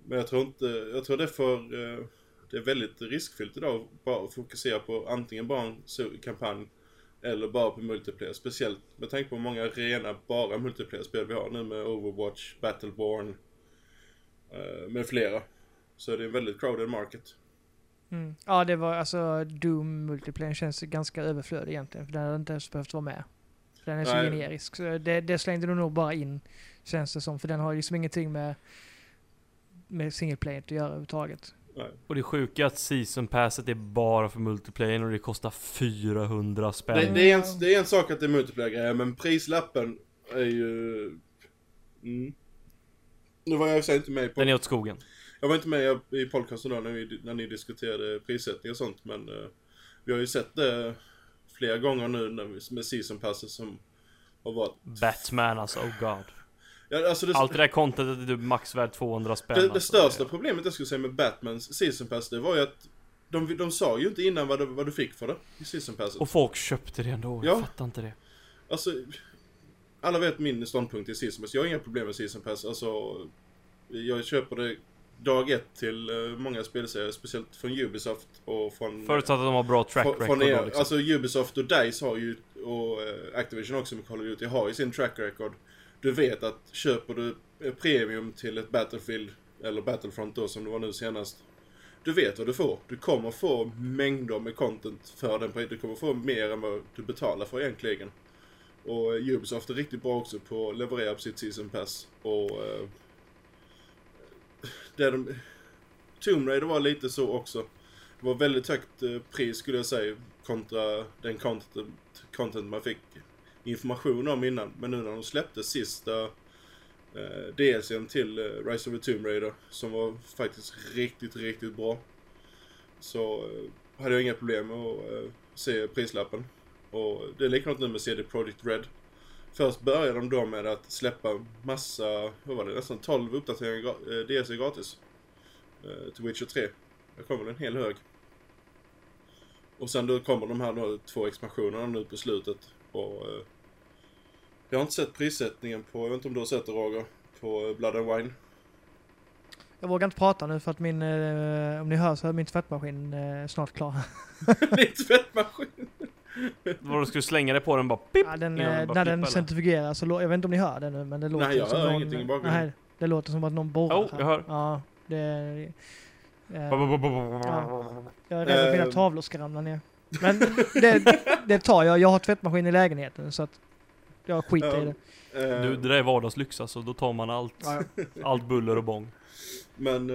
Men jag tror det är det är väldigt riskfyllt idag att bara fokusera på antingen bara en kampanj eller bara på multiplayer. Speciellt med tanke på hur många rena bara multiplayer-spel vi har nu med Overwatch, Battleborn med flera. Så det är en väldigt crowded market. Mm. Ja, det var alltså Doom multiplayer känns ganska överflödig egentligen, för den hade inte ens behövt vara med. För den är så generisk. Så det slängde du nog bara in, känns det som, för den har liksom ingenting med singleplayer att göra överhuvudtaget. Nej. Och det är sjuka att season passet är bara för multiplayer och det kostar 400 spänn. Det är en sak att det är multiplayer-grejer, men prislappen är ju... Nu var jag ju inte med på... Den är åt skogen. Jag var inte med i podcasten då när ni diskuterade prissättning och sånt, men vi har ju sett det flera gånger nu med season passes som har varit... Batman alltså, oh god. Ja, alltså allt det där contentet är typ max värd 200 spänn. Det största problemet jag skulle säga med Batmans season pass, det var ju att de sa ju inte innan vad du fick för det i season passet. Och folk köpte det ändå, jag fattar inte det. Alltså, alla vet min ståndpunkt i season pass. Jag har inga problem med season pass. Alltså, jag köper det dag 1 till många spelserier, speciellt från Ubisoft och från... Förutsatt att de har bra track record. Liksom. Alltså Ubisoft och DICE har ju, och Activision också med Call of Duty har ju sin track record. Du vet att köper du premium till ett Battlefield eller Battlefront då som det var nu senast, du vet vad du får. Du kommer få mängder med content för den. Du kommer få mer än vad du betalar för egentligen. Och Ubisoft är riktigt bra också på att leverera på sitt season pass. Och Tomb Raider var lite så också. Det var väldigt högt pris skulle jag säga kontra den content man fick information om innan. Men nu när de släppte sista DLCn till Rise of the Tomb Raider som var faktiskt riktigt, riktigt bra. Så hade jag inga problem med att se prislappen. Och det är likadant nu med CD Projekt Red. Först började de då med att släppa massa, vad var det, nästan 12 uppdateringar DLC gratis till Witcher 3. Där kommer en hel hög. Och sen då kommer de här då, 2 expansionerna nu på slutet. Och jag har inte sett prissättningen på, jag vet inte om du har sett det, Roger, på Blood and Wine. Jag vågar inte prata nu för att min, om ni hör så är min tvättmaskin snart klar. Min tvättmaskin? Vadå, skulle slänga det på den bara pip? Ja, den, när bara den centrifugerar så, jag vet inte om ni hör det nu, men det låter nej, jag som hör någon, nej, det låter som att någon borrar. Oh, jag hör. Ja, det är... jag är rädd att mina tavlor ska ramla ner. Men det tar jag har tvättmaskin i lägenheten så att jag skiter i det. Nu det där är vardagslyx alltså, då tar man allt allt buller och bång. Men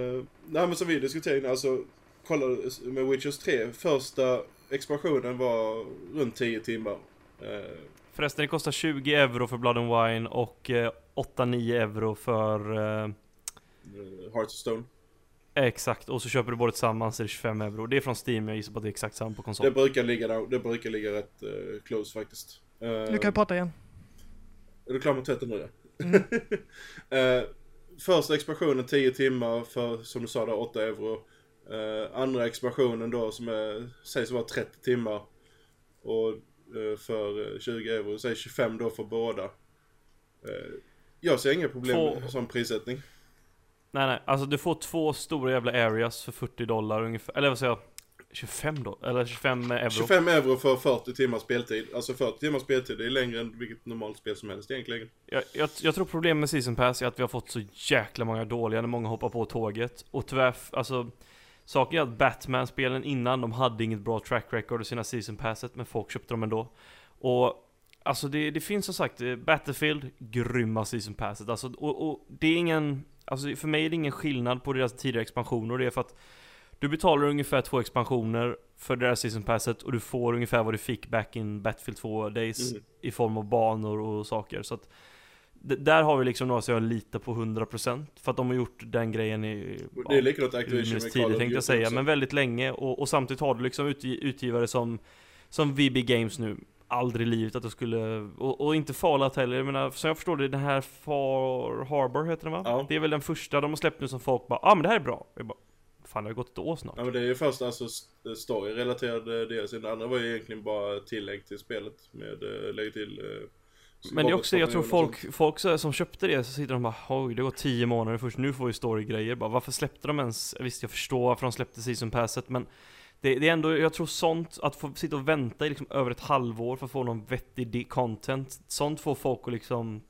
men som vi diskuterade, alltså kolla med Witchers 3, första expansionen var runt 10 timmar. Förresten, det kostar 20 euro för Blood and Wine och 8-9 euro för Hearthstone. Exakt, och så köper du båda tillsammans, är det 25 euro. Det är från Steam, jag gissar på att det är exakt samma på konsolen. Det brukar ligga rätt close faktiskt. Nu kan vi prata igen. Är du klar med tvätten nu? Ja? Mm. Första expansionen 10 timmar för, som du sa där, 8 euro. Andra expansionen då som är, sägs vara 30 timmar. Och för 20 euro, säg 25 då för båda. Jag ser inga problem med sån prissättning. Nej, alltså du får 2 stora jävla areas för $40 ungefär, eller vad säger jag, $25 eller 25 euro. 25 euro för 40 timmars speltid, alltså 40 timmars speltid, det är längre än vilket normalt spel som helst egentligen. Jag tror problemet med Season Pass är att vi har fått så jäkla många dåliga när många hoppar på tåget. Och tyvärr, alltså saken är att Batman-spelen innan, de hade inget bra track record i sina Season Passet, men folk köpte dem ändå. Och alltså det finns som sagt, Battlefield, grymma Season Passet, alltså, och det är ingen... Alltså för mig är det ingen skillnad på deras tidigare expansioner. Det är för att du betalar ungefär 2 expansioner för deras season passet och du får ungefär vad du fick back in Battlefield 2 Days i form av banor och saker. Så att där har vi liksom några som jag litar på 100% för att de har gjort den grejen i det är likadant Activision tidigt, tänkte jag säga, men väldigt länge, och samtidigt har du liksom utgivare som VB Games nu. Aldrig i livet att det skulle... Och inte Fallout heller. Jag menar, som jag förstår det, den här Far Harbor heter den, va? Ja. Det är väl den första de har släppt nu som folk bara, men det här är bra. Jag bara, fan, det har gått ett år snart. Ja, men det är ju först alltså story-relaterade deras. Den andra var ju egentligen bara tillägg till spelet med lägg till... Men det är också, jag tror folk som köpte det så sitter de bara, oj, det går 10 månader först. Nu får vi story-grejer. Bara, varför släppte de ens? Visst, jag förstår varför de släppte Season Passet, men... Det är ändå, jag tror sånt, att få sitta och vänta i liksom över ett halvår för att få någon vettig content, sånt får folk att liksom...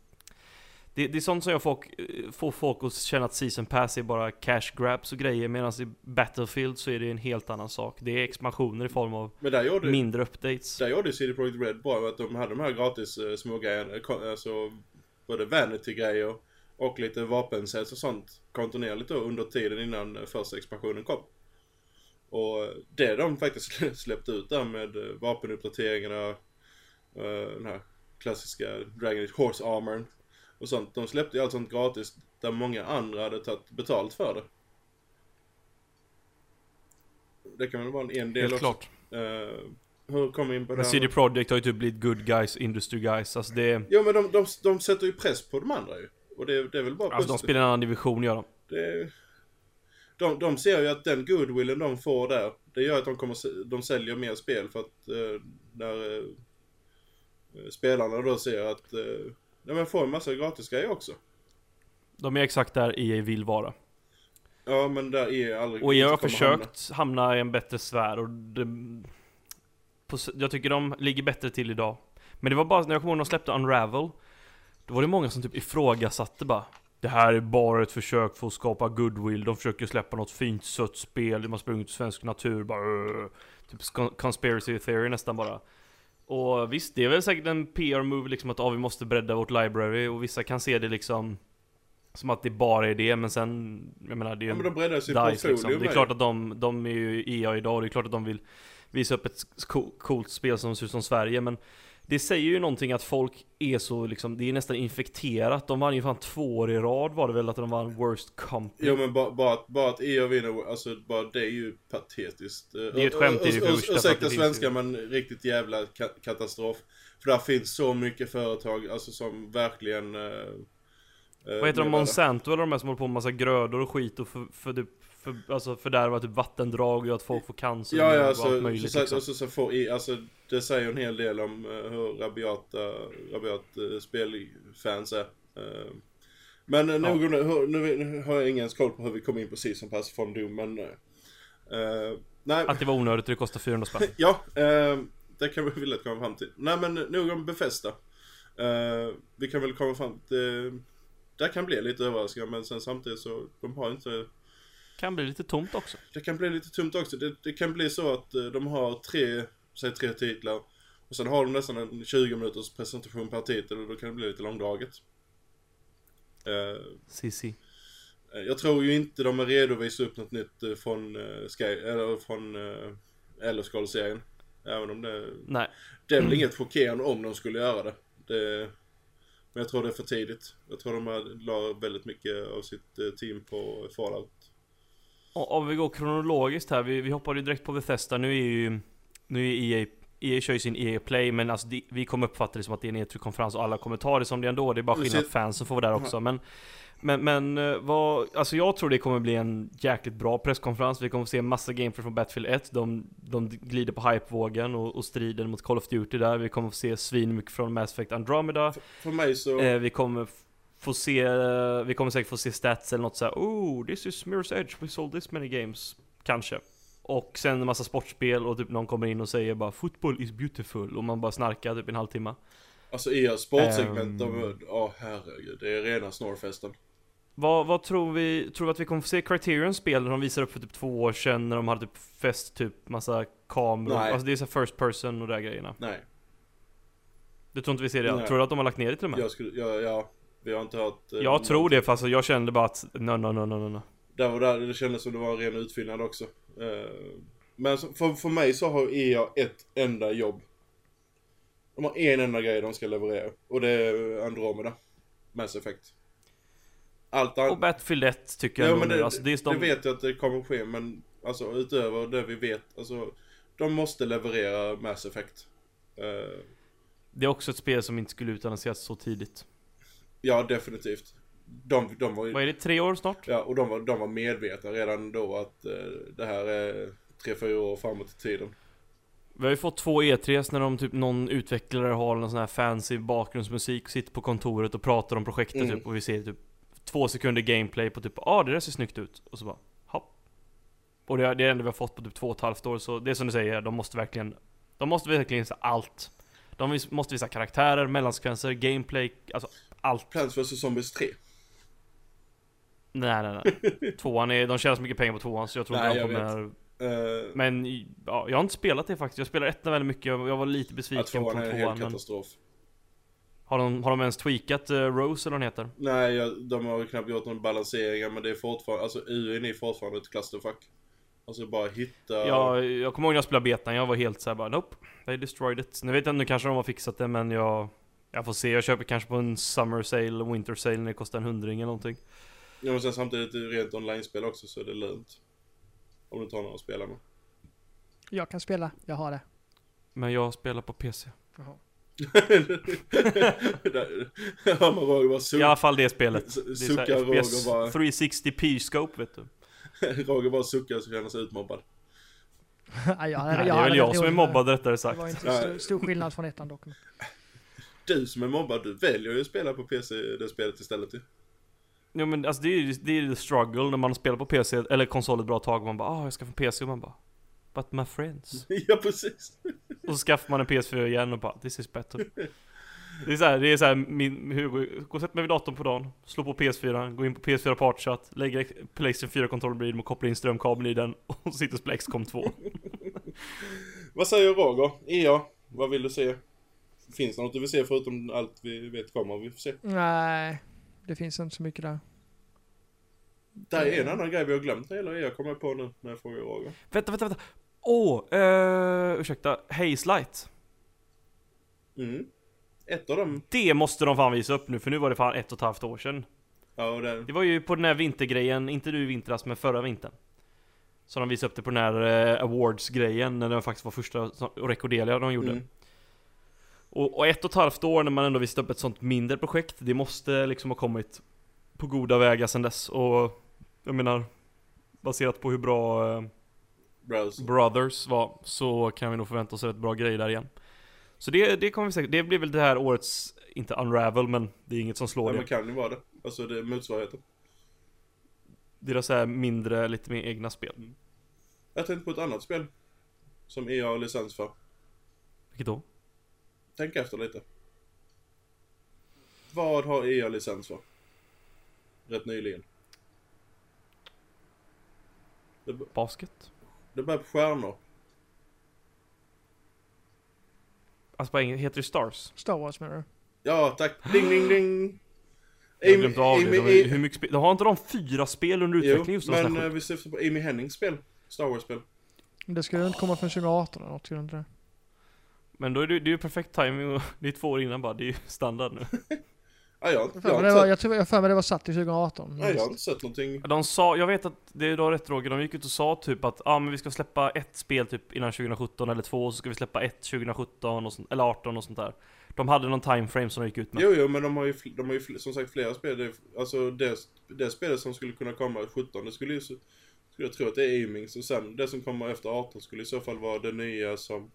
Det är sånt som får folk att känna att Season Pass är bara cash grabs och grejer, medan i Battlefield så är det en helt annan sak. Det är expansioner i form av mindre updates. Där gjorde CD Projekt Red bra, att de hade de här gratis små grejerna, alltså både vanity-grejer och lite vapensets och sånt kontinuerligt då, under tiden innan första expansionen kom. Och det de faktiskt släppte ut där med vapenuppdateringarna, den här klassiska Dragon Age Horse Armorn och sånt. De släppte ju allt sånt gratis där många andra hade tagit betalt för det. Det kan väl vara en del också. Klart. Hur kom vi in på det här? Men CD Projekt har ju typ blivit good guys, industry guys. Alltså det... Jo, men de sätter ju press på de andra ju. Och det är väl bara positivt. Alltså de spelar en annan division, gör de. De ser ju att den goodwillen de får där, det gör att de säljer mer spel för att när spelarna då ser att de får en massa gratis grejer också. De är exakt där EA vill vara. Ja, men där EA aldrig... Och jag har försökt hamna i en bättre sfär och jag tycker de ligger bättre till idag. Men det var bara när jag kom ihåg de släppte Unravel, då var det många som typ ifrågasatte bara... Det här är bara ett försök för att skapa goodwill. De försöker släppa något fint sött spel där man springer ut i svensk natur. Bara, typ conspiracy theory nästan bara. Och visst, det är väl säkert en PR-move liksom att vi måste bredda vårt library. Och vissa kan se det liksom Som att det bara är det, men sen, jag menar, det är ju men de breddar sig DICE, liksom. Det är klart att de är ju EA idag, och det är klart att de vill visa upp ett coolt spel som ser ut som Sverige, men det säger ju någonting att folk är så liksom, det är nästan infekterat. De vann ju fan 2 år i rad, var det väl, att de vann worst company. Ja, men bara att EA vinner, alltså bara det är ju patetiskt. Det är ju ett skämt i det första. Ursäkta svenska, men riktigt jävla katastrof. För där finns så mycket företag, alltså som verkligen... vad heter de, Monsanto eller de här som håller på med massa grödor och skit och alltså fördärva typ vattendrag och gör att folk får cancer. Ja, och allt möjligt. Så får alltså, det säger en hel del om hur rabiat spelfans är. Men nu har jag ingen ens koll på hur vi kom in på season pass från Doom, men nej. Att det var onödigt, det kostar 400 spänn. Ja, det kan vi vilja komma fram till. Nej, men nog om Bethesda. Vi kan väl komma fram till... Det kan bli lite överraskande, men sen samtidigt så de har inte... Kan bli lite tomt också. Det kan bli lite tomt också. Det kan bli så att de har tre titlar och sen har de nästan en 20 minuters presentation per titel, och då kan det bli lite långdraget. Jag tror ju inte de är redo att visa upp något nytt från Sky eller från Elder-serien. Även om det... Nej. Det är väl inget chockerande om de skulle göra det. Men jag tror det är för tidigt. Jag tror de la väldigt mycket av sitt team på Fallout. Om vi går kronologiskt här. Vi hoppade ju direkt på Bethesda. Nu är EA kör ju sin EA Play. Men alltså, vi kommer uppfatta det som att det är en E3-konferens. Och alla kommentarer som det ändå. Det är bara skillnad att fansen får vara där också. Men alltså jag tror det kommer bli en jäkligt bra presskonferens. Vi kommer få se en massa gameplay från Battlefield 1. De glider på hypevågen och striden mot Call of Duty där. Vi kommer få se svinmycket från Mass Effect Andromeda. För mig så... vi kommer säkert få se stats eller något så här. Oh, this is Mirror's Edge, we sold this many games. Kanske. Och sen en massa sportspel och typ någon kommer in och säger bara football is beautiful. Och man bara snarkar typ en halvtimme. Alltså i sportsegment, herregud, det är rena snorfesten. Vad tror vi att vi kommer få se Criterion-spel när de visar upp för typ 2 år sedan när de hade typ fest typ massa kameror? Nej. Alltså det är så first person och de där grejerna. Nej. Du tror inte vi ser det? Nej. Tror du att de har lagt ner det till och med? Vi har inte hört... jag tror det, fast jag kände bara att no. Det kändes som det var en ren utfyllnad också. Men för mig så har EA ett enda jobb. De har en enda grej de ska leverera. Och det är Andromeda. Mass Effect. Och Battlefield 1 tycker jag. Men det vet jag att det kommer att ske. Men alltså, utöver det vi vet. Alltså, de måste leverera Mass Effect. Det är också ett spel som inte skulle utannonseras så tidigt. Ja, definitivt. De var ju... Vad är det, 3 år snart? Ja, och de var medvetna redan då att det här är 3-4 år framåt i tiden. Vi har ju fått 2 E3s när de typ någon utvecklare har någon sån här fancy bakgrundsmusik, sitter på kontoret och pratar om projektet typ, och vi ser typ 2 sekunder gameplay på typ, det där ser snyggt ut, och så bara, hopp. Och det är det enda vi har fått på typ 2,5 år, så det är som du säger, de måste verkligen visa allt. De måste visa karaktärer, mellansekvenser, gameplay, alltså allt. Plans vs Zombies 3. Nej. De tjänar så mycket pengar på 2:an så jag tror inte de kommer... Men jag har inte spelat det faktiskt. Jag spelar 1:an väldigt mycket. Jag var lite besviken på 2:an. Är helt katastrof. Har de ens tweakat Rose eller vad heter? Nej, de har knappt gjort någon balansering. Men det är fortfarande, alltså UN är fortfarande ett clusterfuck. Alltså bara hitta... Jag kommer ihåg när jag spelade betan. Jag var helt så här bara, nope, they destroyed it. Nu vet jag inte, nu kanske de har fixat det. Men jag får se, jag köper kanske på en summer sale, winter sale, när det kostar en 100 eller någonting. Ja, men sen samtidigt är det rent online-spel också, så är det lönt. Om du tar någon och spelar med. Jag kan spela, jag har det. Men jag spelar på PC. Jaha. I alla fall det spelet. Suckar Roger bara. 360p-scope, vet du. Roger bara suckar så känner sig utmobbad. Nej, det är väl jag som är mobbad, rättare sagt. Det var inte stor skillnad från ettan dock. Du som är mobbad, du väljer ju att spela på PC det spelet istället ju. Ja, men alltså det är ju the struggle när man spelar på PC eller konsol ett bra tag, man bara jag ska få PC, och man bara but my friends. Ja, precis. Och så skaffar man en PS4 igen och bara this is better. Det är så här min Hugo, gå och sätt mig vid datorn på dagen, slå på PS4, gå in på PS4 Partchat, lägga PlayStation 4-kontrollen bredvid och koppla in strömkabeln i den och sitter på XCOM 2. Vad säger Roger? Vad vill du se? Finns det något du vill se förutom allt vi vet kommer vi får se? Nej. Det finns inte så mycket där. Det är en annan grej vi har glömt, eller jag kommer på nu när jag frågar Roger. Vänta. Ursäkta, Haze Light. Mm. Ett av dem. Det måste de fan visa upp nu, för nu var det fan 1,5 år sedan. Ja, och det var ju på den här vintergrejen, inte nu i vintras, men förra vintern. Så de visade upp det på den här awards-grejen, när det faktiskt var första rekorddeliga de gjorde. Mm. Och 1,5 år när man ändå visste upp ett sånt mindre projekt, det måste liksom ha kommit på goda vägar sedan dess. Och jag menar, baserat på hur bra Brothers var, så kan vi nog förvänta oss rätt bra grejer där igen. Så det kommer vi säkert, det blir väl det här årets, inte Unravel, men det är inget som slår det. Ja, men kan ju vara det, alltså det är motsvarigheten. Deras här mindre, lite mer egna spel. Mm. Jag tänkte på ett annat spel som EA har licens för. Vilket då? Tänk efter lite. Vad har EA licens för? Rätt nyligen. Basket? Det börjar på stjärnor. Alltså på engelska heter det Stars. Star Wars menar du? Ja, tack. Ding, ding, ding. Hur mycket spel? De har inte de 4 spel under utveckling just nu. Men vi ser på Amy Hennings spel. Star Wars-spel. Det skulle inte komma från 2018 eller något, skulle inte det? Men då är det ju perfekt timing och det är 2 år innan bara. Det är ju standard nu. Ja, jag för mig det var satt i 2018. Nej, jag har inte sett någonting. De sa, jag vet att det är då rätt Roger, de gick ut och sa typ att men vi ska släppa ett spel typ innan 2017 eller 2, så ska vi släppa ett 2017 och sånt, eller 18 och sånt där. De hade någon timeframe som de gick ut med. Jo, men de har ju som sagt flera spel. Det spelet som skulle kunna komma i 17, det skulle jag tro att det är Aimings, och sen det som kommer efter 18 skulle i så fall vara det nya som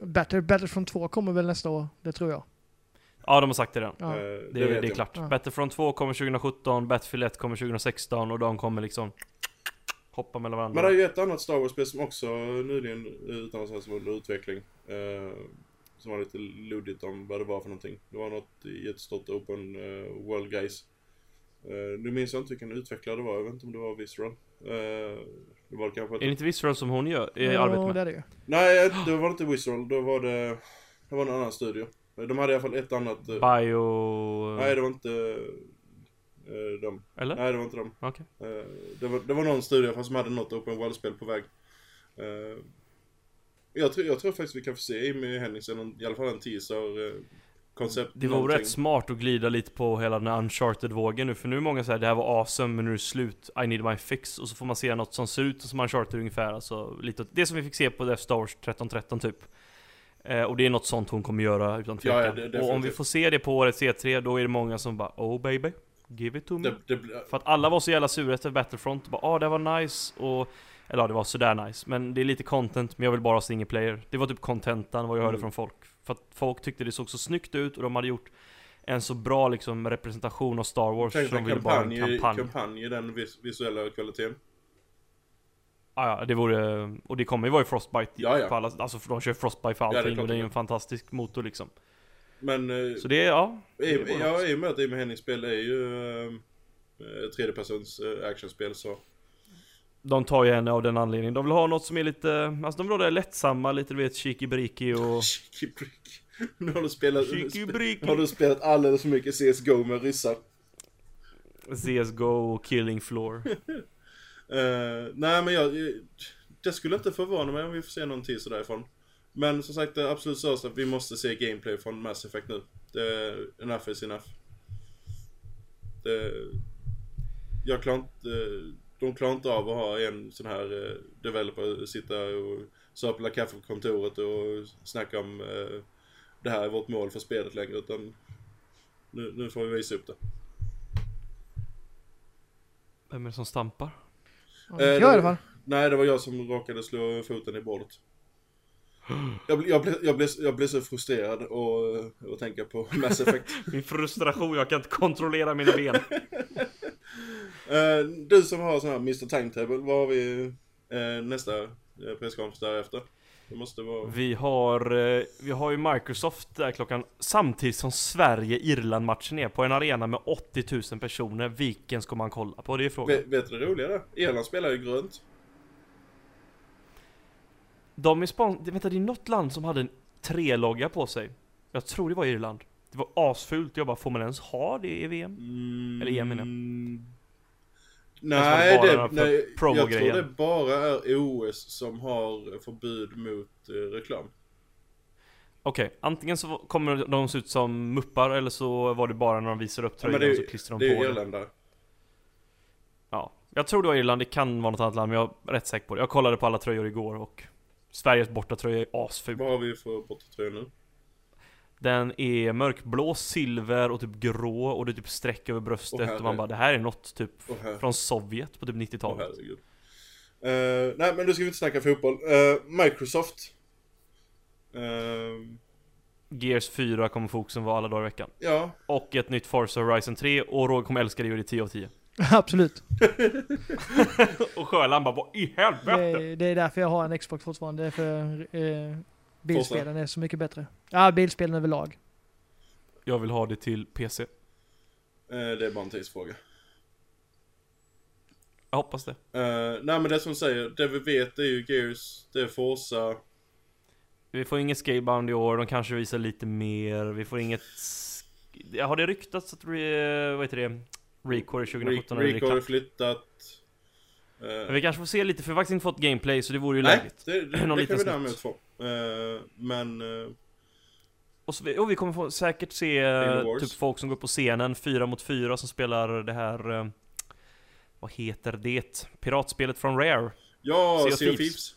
Battlefront 2 kommer väl nästa år, det tror jag. Ja, de har sagt det redan. Ja. Det är klart. Ja. Battlefront 2 kommer 2017, Battlefield 1 kommer 2016 och de kommer liksom hoppa mellan varandra. Men det är ju ett annat Star Wars-spel som också nyligen utan som under utveckling. Som var lite luddigt om vad det var för någonting. Det var något jättestort open world guys. Nu minns jag inte vilken utvecklare det var. Jag vet inte om det var Visceral. Det var kanske ett... Är det inte Visceral som hon gör i arbetet med? Det är det. Nej, det var inte Visceral. Det var en annan studio. De hade i alla fall ett annat... Bio... Nej, det var inte dem. Eller? Nej, det var inte dem. Okay. Det var någon studio som hade något open world-spel på väg. Jag tror faktiskt vi kan få se Amy Henningsen, i alla fall en teaser-koncept. Det var rätt smart att glida lite på hela den här Uncharted-vågen nu. För nu är många så här, det här var awesome, men nu är det slut. I need my fix. Och så får man se något som ser ut som Uncharted ungefär. Alltså, lite, det som vi fick se på Star Wars 1313 typ. Och det är något sånt hon kommer göra utan tvekan. Ja, och om vi får se det på årets E3, då är det många som bara, oh baby, give it to me. För att alla var så jävla sura efter Battlefront. Bara, det var nice. Och, eller det var sådär nice. Men det är lite content, men jag vill bara ha singleplayer. Det var typ contentan vad jag hörde från folk. För att folk tyckte det såg så snyggt ut och de hade gjort en så bra liksom, representation av Star Wars. Tänkte som ville bara en kampanj i den visuella kvaliteten. Ja, det vore, och det kommer ju vara i Frostbite på alla, alltså de kör Frostbite för allting, och det är ju en fantastisk motor liksom. Men så det är i och med att Amy Hennings spel är ju tredjepersons actionspel, så de tar ju henne av den anledningen. De vill ha något som är lite, alltså de vill ha det lättsamma, lite du vet chikibriki och Nu har du spelat alldeles för mycket CS:GO med ryssar. CS:GO och Killing Floor. Nej, men det skulle inte förvåna mig om vi får se någon teaser därifrån. Men som sagt, det absolut största, vi måste se gameplay från Mass Effect nu. Enough is enough. Jag klarar inte, de klarar inte av att ha en sån här developer sitta och söpla kaffe på kontoret och snacka om det här är vårt mål för spelet längre, utan nu får vi visa upp det. Vem är det som stampar? Nej, det var jag som råkade slå foten i bordet. Jag blev så frustrerad och tänka på Mass Effect. Min frustration, jag kan inte kontrollera mina ben. Du som har sån här Mr. Timetable, vad har vi nästa presskonferens därefter? Det måste vara... Vi har ju Microsoft där klockan samtidigt som Sverige-Irland-matchen är på en arena med 80 000 personer. Vilken ska man kolla på? Det är frågan. Vet du det roligare? Irland spelar ju grönt. Vänta, det är något land som hade en 3-logga på sig. Jag tror det var Irland. Det var asfult. Jag bara, får man ens ha det i VM? Eller EM? Nej, jag tror det bara är OS som har förbud mot reklam. Okej, antingen så kommer de se ut som muppar, eller så var det bara när de visar upp tröjan och så klistrar de på. Det är Irland där. Ja, jag tror det var Irland, det kan vara något annat land, men jag är rätt säker på det. Jag kollade på alla tröjor igår och Sveriges bortatröja är asful. Vad har vi för bortatröja nu? Den är mörkblå, silver och typ grå, och det är typ streck över bröstet och man bara, det här är något typ från Sovjet på typ 90-talet. Nej, men nu ska vi inte snacka fotboll. Microsoft. Gears 4 kommer fokusen vara alla dagar i veckan. Ja. Och ett nytt Forza Horizon 3, och Roger kommer älska det i 10 av 10. Absolut. Och Sjöland bara, vad i helvete? Det är därför jag har en Xbox fortfarande, för bilspelen är så mycket bättre. Ja, bilspelen överlag. Jag vill ha det till PC. Det är bara en tidsfråga. Jag hoppas det. Nej, men det som säger, det vi vet är ju Gears, det är Forza. Vi får inget Scalebound i år, de kanske visar lite mer. Vi får inget... Har det ryktats att vad heter det? Record 2017 eller Record har flyttat. Men vi kanske får se lite, för vi har faktiskt inte fått gameplay, så det vore ju lägligt. Nej, det kan vi därmed få. Men... Och vi kommer få, säkert se typ folk som går på scenen 4 mot 4 som spelar det här... vad heter det? Piratspelet från Rare. Ja, Sea of Thieves.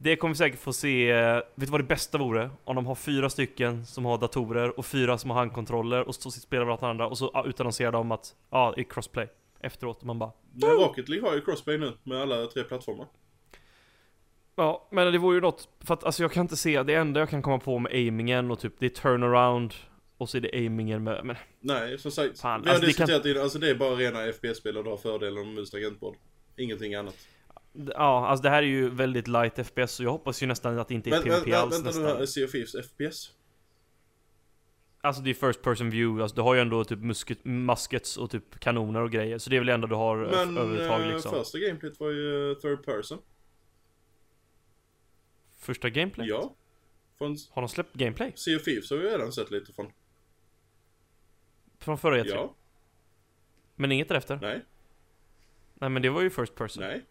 Det kommer vi säkert få se. Vet du vad det bästa vore? Om de har 4 stycken som har datorer och 4 som har handkontroller och så spelar varandra och så utannonserar de att i crossplay efteråt, man bara. Rocket League har ju crossplay nu med alla 3 plattformar. Ja, men det vore ju något, för att alltså jag kan inte se, det enda jag kan komma på med aimingen och typ det är turnaround och så är det aimingen med, men nej, som sagt, fan, vi har diskuterat det, alltså det är bara rena FPS-spel och då fördelen med mus och tangentbord. Ingenting annat. Ja, alltså det här är ju väldigt light FPS, så jag hoppas ju nästan att det inte är PvP alls. Vänta, Sea of Thieves FPS? Alltså det är first person view, alltså du har ju ändå typ muskets och typ kanoner och grejer, så det är väl ändå du har övertag liksom. Men första gameplayet var ju third person. Första gameplayet? Ja. Har de släppt gameplay? Sea of Thieves har vi redan sett lite från. Från förra E3? Ja. Men inget därefter? Nej. Nej, men det var ju first person. Nej.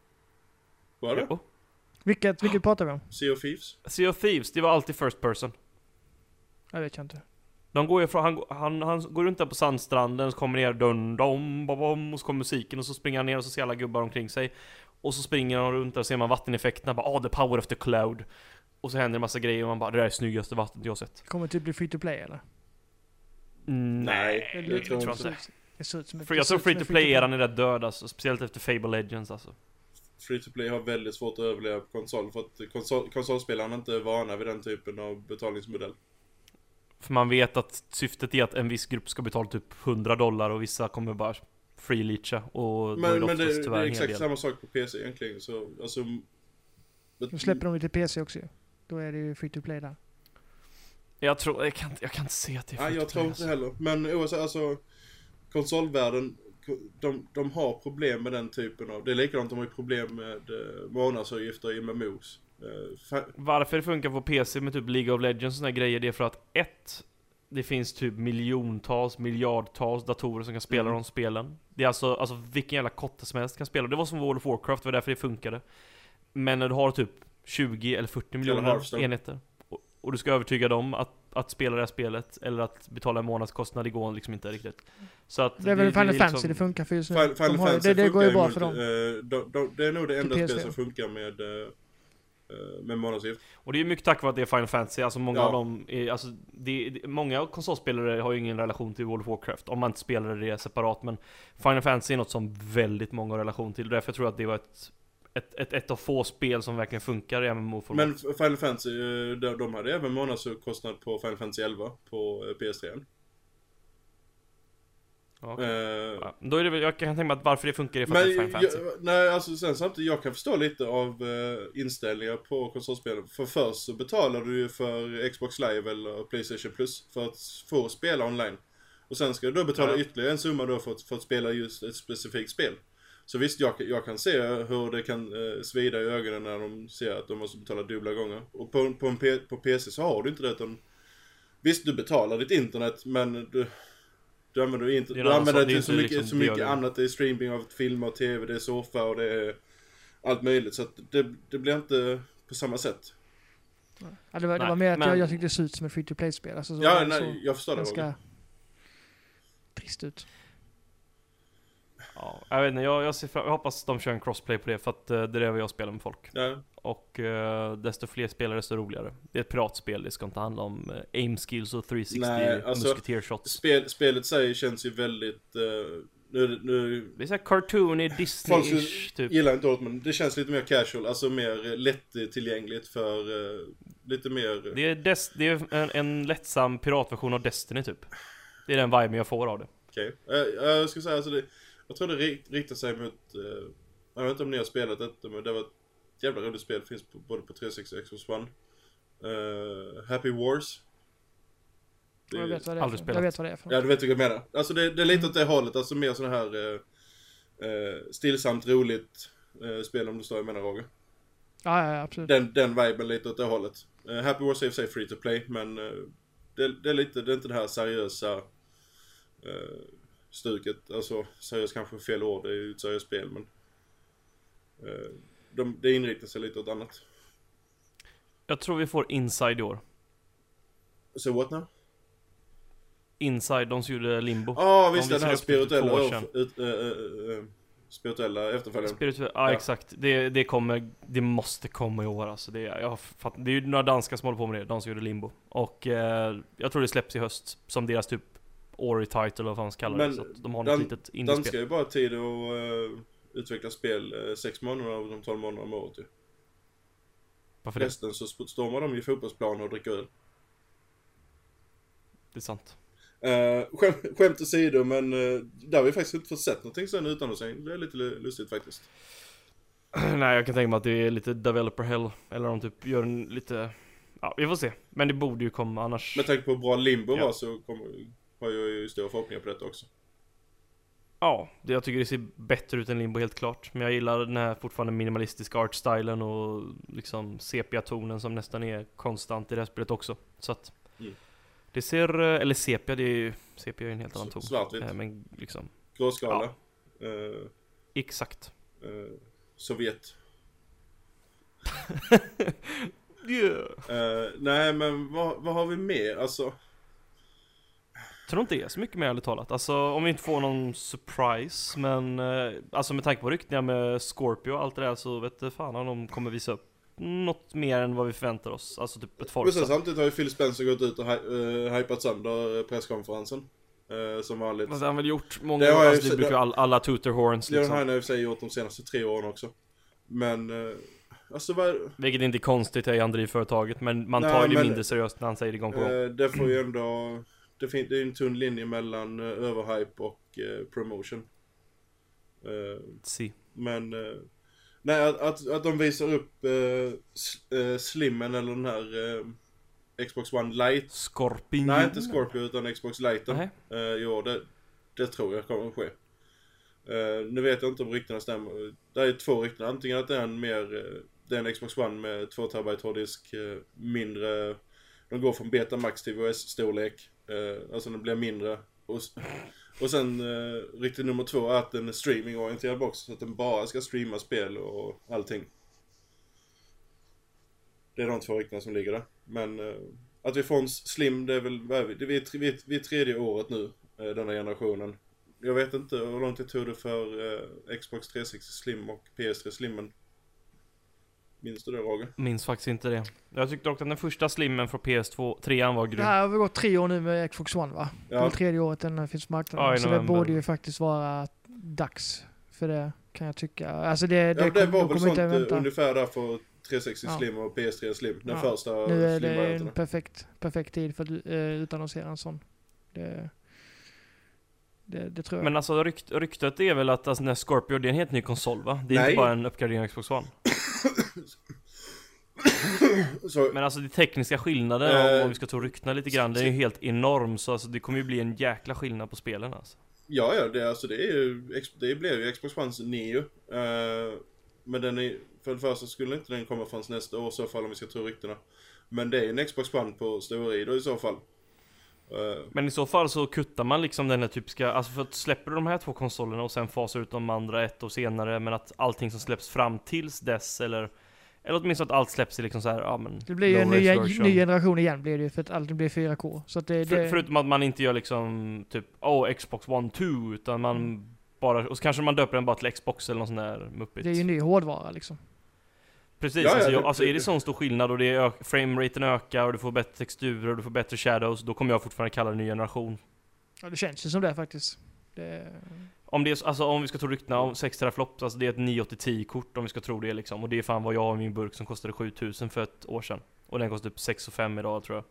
Var det? Ja. Vilket pratar vi om? Sea of Thieves. Sea of Thieves, det var alltid first person. Jag vet inte. De går ju från, han går runt där på sandstranden, så kommer ner dum, och så kommer musiken och så springer han ner och så ser alla gubbar omkring sig. Och så springer han runt där och ser man vatteneffekterna, bara the power of the cloud. Och så händer en massa grejer och man bara, det där är snyggaste vattnet jag har sett. Kommer typ bli free to play eller? Nej, det tror jag inte. Jag tror free to play eran är rätt död alltså, speciellt efter Fable Legends alltså. Free-to-play har väldigt svårt att överleva på konsol, för att konsolspelarna inte är vana vid den typen av betalningsmodell. För man vet att syftet är att en viss grupp ska betala typ $100 och vissa kommer bara free-leacha. Men det är exakt samma sak på PC egentligen. Så, alltså, nu släpper de ju till PC också. Då är det ju free-to-play där. Jag kan inte se att det är free-to-play. Nej, jag tror inte heller. Men oavsett, alltså, konsolvärlden... De har problem med den typen av... Det är likadant, de har ju problem med månadsavgifter i MMOs. Varför det funkar på PC med typ League of Legends och såna grejer, det är för att det finns typ miljontals, miljardtals datorer som kan spela de spelen. Det är alltså vilken jävla kotte som helst kan spela. Det var som World of Warcraft, det var därför det funkade. Men när du har typ 20 eller 40 miljoner enheter och du ska övertyga dem att spela det här spelet eller att betala en månadskostnad, det går liksom inte riktigt. Så att det är väl Final Fantasy liksom, det funkar för just nu. Det går ju bra för dem. Det är nog det enda spelet som funkar med månadsavgift. Och det är mycket tack vare att det är Final Fantasy. Alltså många av dem är, alltså, många konsolspelare har ju ingen relation till World of Warcraft om man inte spelar det separat, men Final Fantasy är något som väldigt många har relation till. Därför tror jag att det var ett av få spel som verkligen funkar i MMO-format. Men Final Fantasy, de hade även månadskostnad på Final Fantasy 11 på PS3. Okay. Då är det, jag kan tänka mig att varför det funkar är för Final Fantasy. Nej, alltså sen samtidigt, jag kan förstå lite av inställningar på konsolspelen. För först så betalar du ju för Xbox Live eller PlayStation Plus för att få spela online. Och sen ska du då betala ytterligare en summa då för att spela just ett specifikt spel. Så visst, jag kan se hur det kan svida i ögonen när de ser att de måste betala dubbla gånger. Och på PC så har du inte det, utan visst, du betalar ditt internet, men du, Du använder inte, det, du använder det så mycket, liksom så mycket annat. Det är streaming av filmer och tv, det är soffa och det är allt möjligt. Så att det blir inte på samma sätt. Ja, det var mer att jag tyckte det ser ut som ett free-to-play-spel. Alltså, ja, jag förstår det. Ganska trist ut. Ja, jag vet inte, jag hoppas de kör en crossplay på det, för att det är det jag spelar med folk. Ja. Och desto fler spelare desto roligare. Det är ett piratspel, det ska inte handla om aim skills och 360 musketeer shots. Spelet säger känns ju väldigt det är så här cartoony, Disney-ish typ. Gillar inte åt, men det känns lite mer casual, alltså mer lättillgängligt för lite mer. Det är en lättsam piratversion av Destiny typ. Det är den viben jag får av det. Okej. Jag skulle säga alltså det, jag tror det riktar sig mot jag vet inte om ni har spelat detta, men det var ett jävla roligt spel, finns på, både på 360 och Xbox One. Happy Wars. Det, jag vet vad det är. Jag vet vad det är för. Ja, du vet vad jag menar. Alltså det är lite åt det hållet, alltså mer sån här stillsamt roligt spel, om du står i menar Roger. Ja, absolut. Den viben lite åt det hållet. Happy Wars är i och för sig free to play, men det är lite, det är inte det här seriösa stuket, alltså seriöst kanske fel ord, det är ju ett seriöst spel, men det inriktar sig lite åt annat. Jag tror vi får Inside i år. Så what now? Inside, de som gjorde Limbo. Ja, visst, den här spirituella efterföljaren. Ja, exakt. Det kommer, det måste komma i år alltså. Det är ju några danskar som håller på med det, de som gjorde Limbo. Och jag tror det släpps i höst som deras typ Ori title, vad fan kallar det. Så att de har något litet indiespel. Danskar är ju bara tid att utveckla spel 6 månader av de 12 månader om året ju. Varför det? Resten så stormar de ju fotbollsplaner och dricker öl. Det är sant. Skämt åsido, men där har vi faktiskt inte fått sett någonting sen utan att säga. Det är lite lustigt faktiskt. Nej, jag kan tänka mig att det är lite developer hell. Eller de typ gör en lite... Ja, vi får se. Men det borde ju komma annars. Med tanke på hur bra Limbo var så har jag ju stora förhoppningar på detta också. Ja, jag tycker det ser bättre ut än Limbo helt klart. Men jag gillar den här fortfarande minimalistiska artstylen och liksom sepia-tonen som nästan är konstant i det här spelet också. Så att... Mm. Det ser, eller sepia, det är ju sepia är en helt annan ton. Svartvitt. Men liksom gråskala. Ja. Exakt. Sovjet. Yeah. Nej, men vad har vi mer? Alltså, tror inte det är så mycket mer ärligt talat. Alltså, om vi inte får någon surprise, men alltså med tanke på ryktningar med Scorpio och allt det där, så vet du fan om de kommer visa upp något mer än vad vi förväntar oss. Alltså typ ett folk. Samtidigt har ju Phil Spencer gått ut och hypat sönder presskonferensen som vanligt. Men han har väl gjort många, det har jag, alltså, det brukar alla tutorhorns liksom. Det har han i och för sig gjort de senaste 3 åren också. Men alltså var... Vilket är inte konstigt i han driver företaget, men man tar ju det mindre seriöst när han säger det gång på gång. Det får ju ändå det är en tunn linje mellan överhype och promotion. Men nej, att de visar upp Slimmen eller den här Xbox One Lite. Scorpio. Nej, inte Scorpio utan Xbox Lite. Jo, det tror jag kommer att ske. Nu vet jag inte om ryktena stämmer. Det är 2 rykten. Antingen att det är en Xbox One med 2 TB hårddisk mindre. De går från Betamax till VHS-storlek. Alltså den blir mindre. Och sen riktigt nummer 2 är att den är streamingorienterad också, så att den bara ska streama spel och allting. Det är de 2 riktningarna som ligger där. Men att vi får en slim, det är väl vi är 3:e året nu, den här generationen. Jag vet inte hur långt det tog det för Xbox 360 Slim och PS3 Slimmen. Minns du det, Roger? Minns faktiskt inte det. Jag tyckte också att den första Slimmen från PS2, 3:an var grym. Det här har gått 3 år nu med Xbox One, va? Ja. Det är 3:e året den finns på marknaden. Ja, så november. Det borde ju faktiskt vara dags för det, kan jag tycka. Alltså det var väl sånt ungefär där för 360 Slim och PS3 Slim. Den första Slim-varianten. Nu är det en perfekt tid för att utannonsera en sån. Det tror jag. Men alltså ryktet är väl att alltså, när Scorpio, det är en helt ny konsol, va? Det är inte bara en uppgradering av Xbox One. Men alltså de tekniska skillnaderna, om vi ska ta ryktena lite grann, det är ju helt enorm, så alltså, det kommer ju bli en jäkla skillnad på spelen alltså. Ja, det blev ju Xbox One Neo. Men den är, för det första skulle inte den komma förrän nästa år i så fall, om vi ska ta ryktena. Men det är ju en Xbox One på steroider i så fall. Men i så fall så kuttar man liksom den här typiska, alltså för att släpper de här två konsolerna och sen fasar ut de andra ett år senare, men att allting som släpps fram tills dess, eller åtminstone att allt släpps i liksom så här, ja men det blir ju en ny generation igen blir det ju, för att allt blir 4K. Så att förutom att man inte gör liksom typ Xbox One 2, utan man bara, och så kanske man döper den bara till Xbox eller någon sån där muppet. Det är ju ny hårdvara liksom. Precis, ja, alltså är det sån stor skillnad och det är frameraten ökar och du får bättre texturer och du får bättre shadows, då kommer jag fortfarande kalla det ny generation. Ja, det känns ju som det faktiskt. Om det är, alltså om vi ska tro ryktena om 6 teraflops, alltså det är ett 980-10-kort om vi ska tro det liksom, och det är fan vad jag har i min burk som kostade 7 000 för ett år sedan, och den kostar typ 6,5 idag tror jag.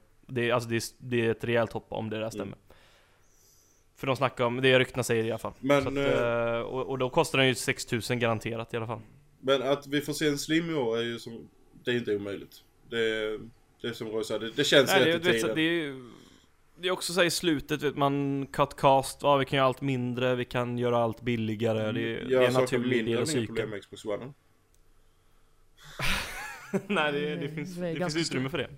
Det är ett rejält hopp om det där stämmer. Mm. För de snackar om, det är ryktena säger i alla fall. Men, så att, och då kostar den ju 6 000 garanterat i alla fall. Men att vi får se en slim i år är ju som, det är inte omöjligt. Det är som Roy sa, det känns rätt i tiden. Det är också så här i slutet, vet man, cutcast, vi kan göra allt mindre, vi kan göra allt billigare. Det är en naturlig del av cykeln. Nej, det finns utrymme för det.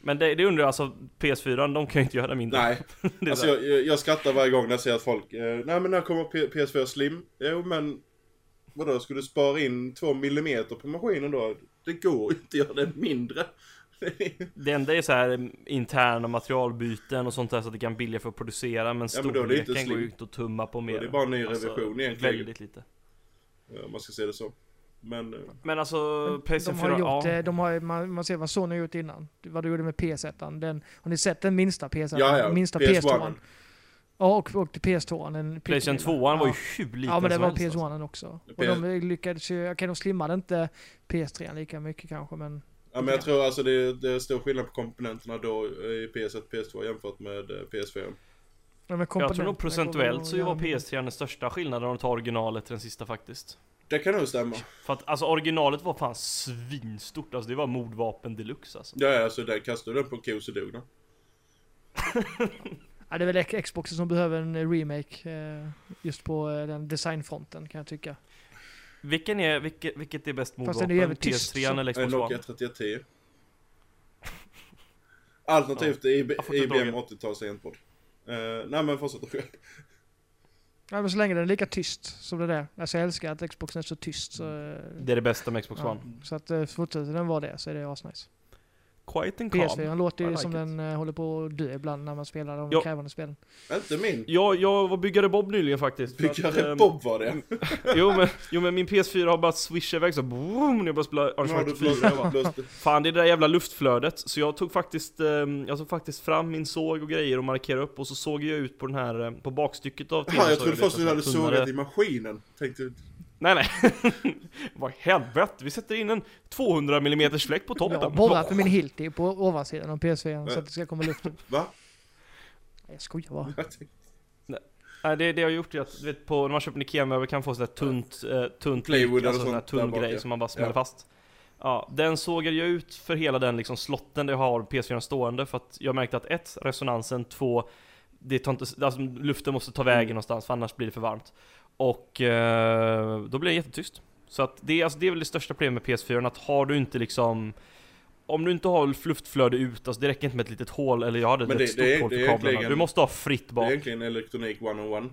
Men det undrar jag, alltså PS4, de kan ju inte göra mindre. Nej, alltså jag skrattar varje gång när jag ser att folk, nej men när kommer PS4 slim? Jo men, vadå, skulle du spara in 2 millimeter på maskinen då? Det går inte att göra den mindre. Det enda är så här interna materialbyten och sånt där så att det kan billiga för att producera, men storleken går ju inte att tumma på mer. Det är bara en ny revision egentligen. Väldigt lite. Ja, man ska se det så. Men alltså PS4, man ser vad Sony har gjort innan. Vad du gjorde med PS1. Har ni sett den minsta PS1? Ja, minsta PS2. Ja, och PS2. PlayStation 2 var ju tjuvligt. Ja, men det var PS1 också. Och de lyckades ju, okej, de slimmade inte PS3 lika mycket kanske, men ja, men jag tror alltså det är stor skillnad på komponenterna då i PS1 och PS2 jämfört med PS4. Ja, men jag tror nog procentuellt så var PS3 den största skillnaden om de tar originalet till den sista faktiskt. Det kan nog stämma. För att alltså originalet var fan svinstort, alltså det var mordvapen deluxe alltså. Ja, alltså där kastade den på en ko så dog då. Ja, det är väl Xboxen som behöver en remake just på den designfronten kan jag tycka. Vilket är bäst mordvapen? PS3 eller Xbox One? Nokia 3110. Alternativt IBM 80-tals enbord. Nej men fortsätt själv. Ja, men så länge den är lika tyst som det där. Alltså jag älskar att Xboxen är så tyst. Så det är det bästa med Xbox One. Så att fortsätter den vara det så är det asnice. Quiet and calm. PS4 låter ju like som it. Den håller på att dö ibland när man spelar de krävande spelen. Inte min. Jag var byggare Bob nyligen faktiskt. Byggare Bob var det? jo men min PS4 har bara swishat iväg så boom, när jag bara spelar Uncharted 4. Fan, det är det där jävla luftflödet. Så jag tog faktiskt fram min såg och grejer och markerade upp. Och så såg jag ut på den här, på bakstycket av TV. Ja, jag trodde först att du hade sågat i maskinen. Tänkte Nej. Vad helvete. Vi sätter in en 200 mm fläck på toppen. Jag borrar för min Hilti på ovansidan av PS4 så att det ska komma luft. Va? Jag skojar bara. Nej, det jag har gjort är att du vet, när man köper en Ikea-möbel kan man få sådär tunt plywood, alltså sån här tunn grej som man bara smäller fast. Ja, den såg jag ut för hela den liksom slotten där jag har PS4 stående, för att jag märkte att 1, resonansen, 2, det tar inte, alltså, luften måste ta vägen någonstans, för annars blir det för varmt. Och då blir det jättetyst. Så att det är väl det största problemet med PS4, att har du inte liksom, om du inte har luftflöde ut, alltså det räcker inte med ett litet hål, eller jag hade ett stort hål för kablarna. Du måste ha fritt bak. Det är egentligen elektronik 101.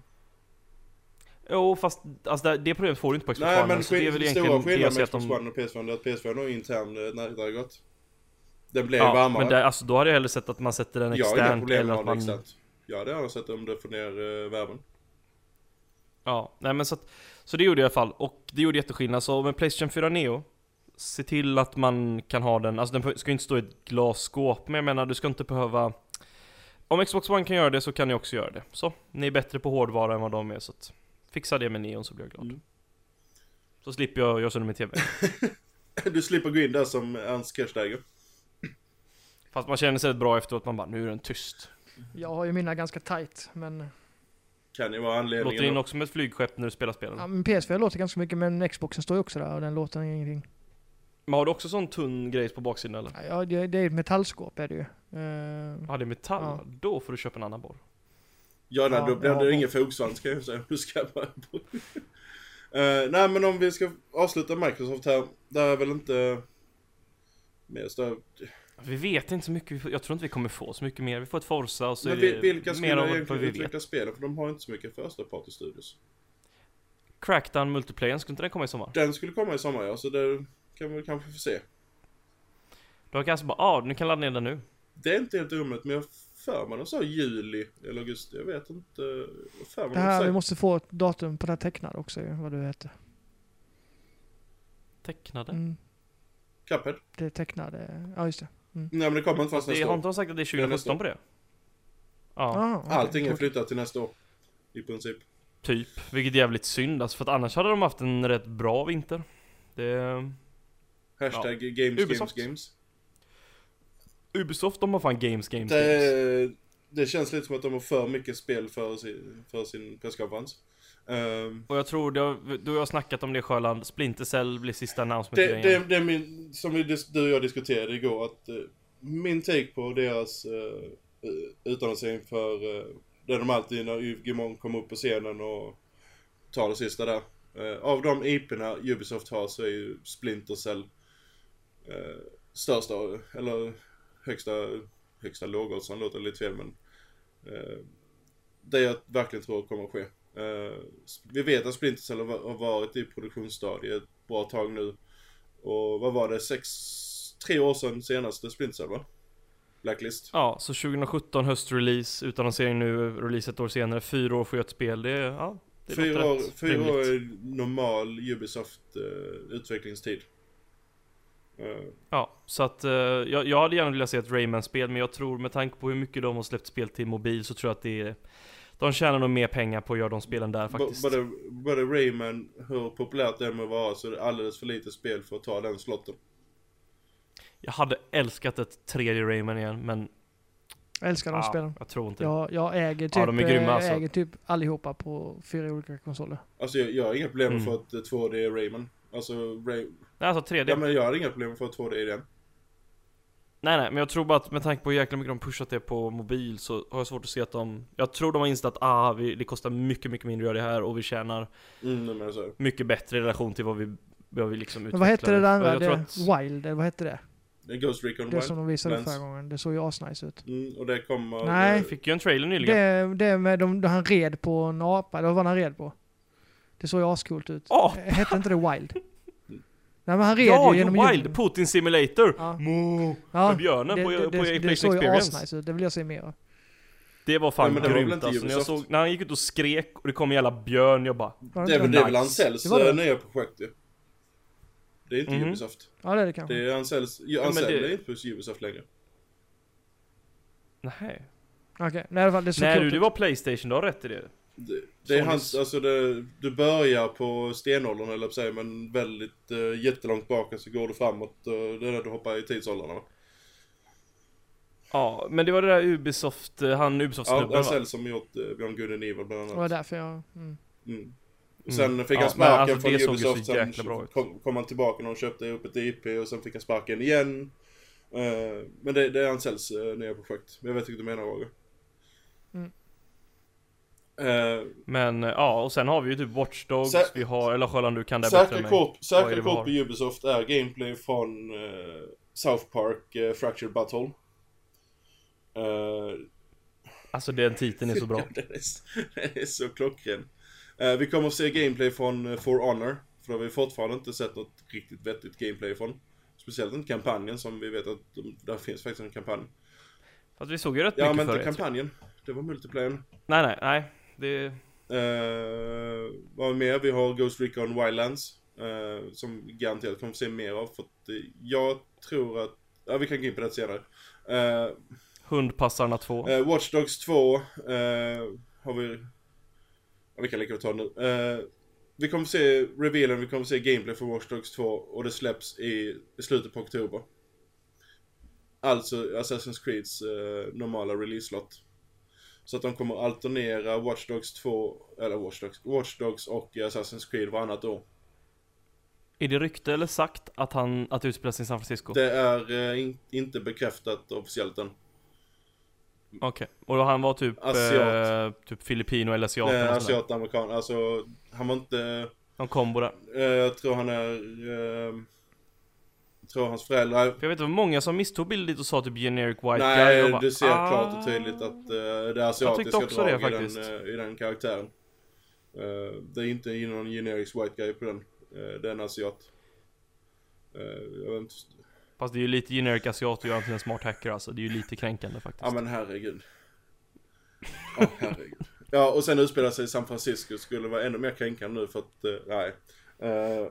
Jo, fast alltså det problemet får du inte på Xbox One. Nej, men så det är väl egentligen skillnad med Xbox One och PS4, att PS4 nog intern när det gått. Den blev varmare. Men alltså då hade jag hellre sett att man sätter den externt eller att man. Ja, det har jag sett om det får ner värmen. Ja, nej men så det gjorde jag i alla fall. Och det gjorde jätteskillnad. Så med PlayStation 4 Neo, se till att man kan ha den. Alltså den ska inte stå i ett glasskåp. Men jag menar, du ska inte behöva. Om Xbox One kan göra det så kan ni också göra det. Så, ni är bättre på hårdvara än vad de är. Så att fixa det med Neon så blir jag glad. Så slipper jag göra sönder med TV. Du slipper gå in där som Hans Kersteiger. Fast man känner sig rätt bra efteråt. Man bara, nu är den tyst. Jag har ju mina ganska tight, men kan ju vara anledningen. Låter in också med ett flygskepp när du spelar spelen. Ja, men PS4 låter ganska mycket, men Xboxen står ju också där och den låter ingenting. Men har du också sån tunn grejs på baksidan eller? Ja, det är ett metallskåp är det ju. Det är metall. Ja. Då får du köpa en annan borr. Ja, nej, då blir det ingen fogsvans kan jag säga. Nej, men om vi ska avsluta Microsoft här, där är väl inte mer större. Vi vet inte så mycket. Jag tror inte vi kommer få så mycket mer. Vi får ett Forza och så men är det vilka mer av vad vi vet. Spela, för de har inte så mycket första party studios. Crackdown multiplayer, skulle inte den komma i sommar? Den skulle komma i sommar, ja. Så det kan vi kanske få se. Då kanske bara, nu kan ladda ner den nu. Det är inte helt omöjligt, men jag för mig så juli eller augusti. Jag vet inte. Det här, vi måste få ett datum på den tecknade också, vad du heter. Tecknade? Mm. Cuphead? Det tecknade, ja just det. Mm. Nej, men det kommer inte fast nästa år. Har inte de sagt att det är 2017 på det? Ja. Okay. Allting är flyttat till nästa år, i princip. Typ, vilket är jävligt synd. Alltså, för att annars hade de haft en rätt bra vinter. Det... Hashtag games. Ubisoft, de har fan games. Det känns lite som att de har för mycket spel för sin presskonferens. Och jag tror, du har snackat om det, Sjöland. Splinter Cell blir sista announcement. Det är min, som du och jag diskuterade igår, att min take på deras utannonsering för där de alltid när Yves Guillemot kommer upp på scenen och tar det sista där. Av de IP:erna Ubisoft har så är ju Splinter Cell största, eller högsta lågåt, som låter lite fel, men det jag verkligen tror kommer att ske. Vi vet att Splinter Cell har varit i produktionsstadiet ett bra tag nu. Och vad var det, 3 år sedan senaste Splinter Cell, va? Blacklist. Ja, så 2017 höstrelease, utannonsering nu, release ett år senare, 4 år för ett spel. Det är, ja, det är 4 år, 4 år är normal Ubisoft utvecklingstid. Ja, så att jag hade gärna velat se ett Rayman-spel, men jag tror med tanke på hur mycket de har släppt spel till mobil så tror jag att det är, de tjänar nog mer pengar på att göra de spelen där faktiskt. Både Rayman, hur populärt det än var, så är det alldeles för lite spel för att ta den slotten. Jag hade älskat ett 3D Rayman igen, men... Jag älskar de spelen. Jag tror inte. Jag äger typ, de är grymma, alltså. Äger typ allihopa på 4 olika konsoler. Alltså jag har inga problem med att få ett 2D Rayman. Alltså 3D. Ja, men jag har inga problem med att få ett 2D i den. Nej, men jag tror bara att med tanke på hur jäkla mycket de pushat det på mobil så har jag svårt att se att de... Jag tror de har insett att det kostar mycket, mycket mindre att göra det här och vi tjänar mycket bättre i relation till vad vi liksom utvecklar. Men vad hette det där? Wild, eller vad hette det? Ghost Recon Wild. Det som de visade förra gången. Det såg ju asnice ut. Och det kommer... Nej, jag fick ju en trailer nyligen. Det med han red på en apa. Det var vad han red på. Det såg ju ascoolt ut. Hette inte det Wild? Nej, men han red ju genom Wild Putin Simulator. Ja. Med björnen på PlayStation Experience. Nice. Det vill jag se mer av. Det var fan grymt. Alltså, när han gick ut och skrek och det kom en jävla björn, jag bara... Det är väl Ansells nya projekt ju. Det är inte Ubisoft. Ja, det är det kanske. Det är Ansells. Ansell är inte på Ubisoft längre. Nej. Okej. Nej, det var PlayStation, du har rätt i det. Det är hans, alltså du börjar på stenåldern eller på sig, men väldigt jättelångt bak, så går du framåt, det är där du hoppar i tidsåldrarna. Ja, men det var det där Ubisoft, han Ubisoft-snubben, Ansel som gjort Beyond Good and Evil bland annat. Det var därför jag... Sen fick han sparken från Ubisoft, sen kom han tillbaka och köpte upp ett IP och sen fick han sparken igen. Men det är Ansels nya projekt, jag vet inte om du menar Roger. Men ja, och sen har vi ju typ Watch Dogs, vi har, eller Sjöland, du kan det bättre än mig. På Ubisoft är gameplay från South Park Fractured Butthole. Alltså den titeln är så bra. Den är så klockren. Vi kommer att se gameplay från For Honor, för det har vi fortfarande inte sett något riktigt vettigt gameplay från. Speciellt den kampanjen, som vi vet att där finns faktiskt en kampanj. Fast vi såg ju rätt mycket för det. Ja, men kampanjen, det var multiplayer. Nej. Det... vad mer? Vi har Ghost Recon Wildlands. Som garanterat kommer att se mer av. För att jag tror att... Ja, vi kan gå in på det senare. Hundpassarna 2. Watch Dogs 2. Har vi... Ja, vi kan lägga och ta nu. Vi kommer att se revealen. Vi kommer att se gameplay för Watch Dogs 2. Och det släpps i slutet på oktober. Alltså Assassin's Creeds normala release-slot. Så att de kommer alternera Watch Dogs 2 eller Watch Dogs och Assassin's Creed varannat år. Är det rykte eller sagt att att utspelas i San Francisco? Det är inte bekräftat officiellt än. Okej. Och då han var typ typ filippino eller asiat. Nej, asiat-amerikan. Alltså han var inte någon kombo där. Jag tror han är tror hans föräldrar... För jag vet att många som misstog bildet och sa typ generic white guy. Nej, bara, du ser klart och tydligt att det asiatiska drag i den karaktären. Det är inte någon generic white guy på den. Det är en asiat. Jag vet inte. Fast det är ju lite generic asiat och gör en smart hacker alltså. Det är ju lite kränkande faktiskt. Ja men herregud. Ja, herregud. Ja, och sen utspelar sig i San Francisco, skulle vara ännu mer kränkande nu för att, nej.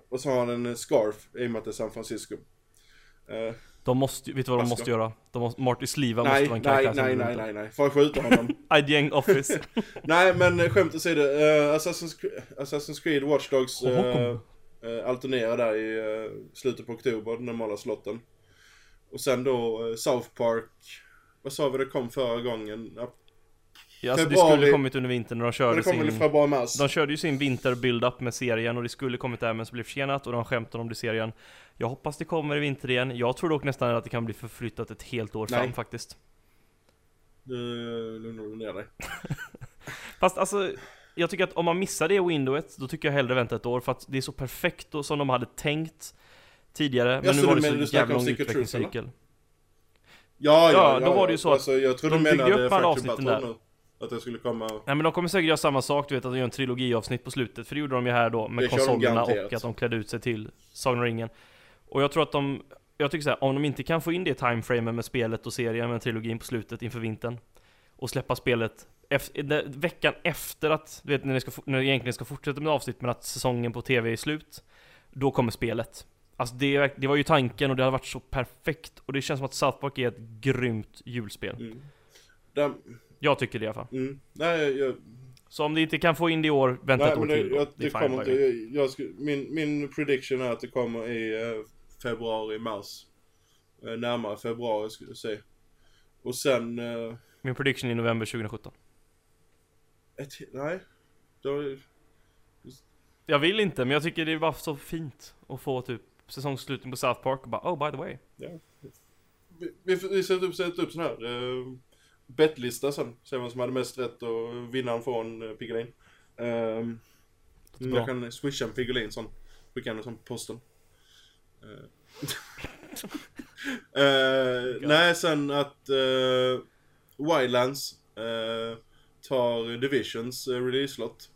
Och så har han en scarf i och med att det är San Francisco. De måste, vet du vad de måste göra? Marty Sliva måste vara en karaktär. Nej. Får jag skjuta honom? Idang Office. Nej, men skämt åsido. Assassin's Creed, Watch Dogs alternerar där i slutet på oktober, den normala slotten. Och sen då South Park. Vad sa vi det kom förra gången? Ja, alltså det skulle kommit under vintern när de körde de körde ju sin vinterbuild-up med serien och det skulle kommit där men så blev försenat och de skämtade om det i serien. Jag hoppas det kommer i vinter igen. Jag tror dock nästan att det kan bli förflyttat ett helt år fram faktiskt. Lugnar ner dig. Fast alltså, jag tycker att om man missar det i Windowet då tycker jag hellre vänta ett år för att det är så perfekt och som de hade tänkt tidigare. Men nu var det så jävla lång utvecklingscykel. Ja, då var det ju så alltså, jag tror de byggde upp alla avsnitten där. Nu. Att det skulle komma... Nej, men de kommer säkert göra samma sak, du vet, att de gör en trilogiavsnitt på slutet. För det gjorde de ju här då, med det konsolerna och att de klädde ut sig till Sagan om ringen. Och jag tror att de... Jag tycker så här, om de inte kan få in det timeframen med spelet och serien med trilogin på slutet inför vintern. Och släppa spelet veckan efter att... Du vet, när det egentligen ska fortsätta med avsnitt, men att säsongen på tv är slut. Då kommer spelet. Alltså det var ju tanken och det har varit så perfekt. Och det känns som att South Park är ett grymt julspel. Mm. Jag tycker det i alla fall. Så om det inte kan få in det i år, vänta ett år till. Min prediction är att det kommer i februari, mars. Närmare februari skulle jag säga. Och sen... Min prediction är i november 2017. Nej. Jag vill inte, men jag tycker det är bara så fint att få typ säsongssluten på South Park och bara, by the way. Yeah. Vi sätter upp sån här... bettlista sen, se vem som hade mest rätt och vinnaren från Piggelin. Jag kan swisha en Piggelin sån, skicka en sån posten. Nej, sen att Wildlands tar Divisions release-slot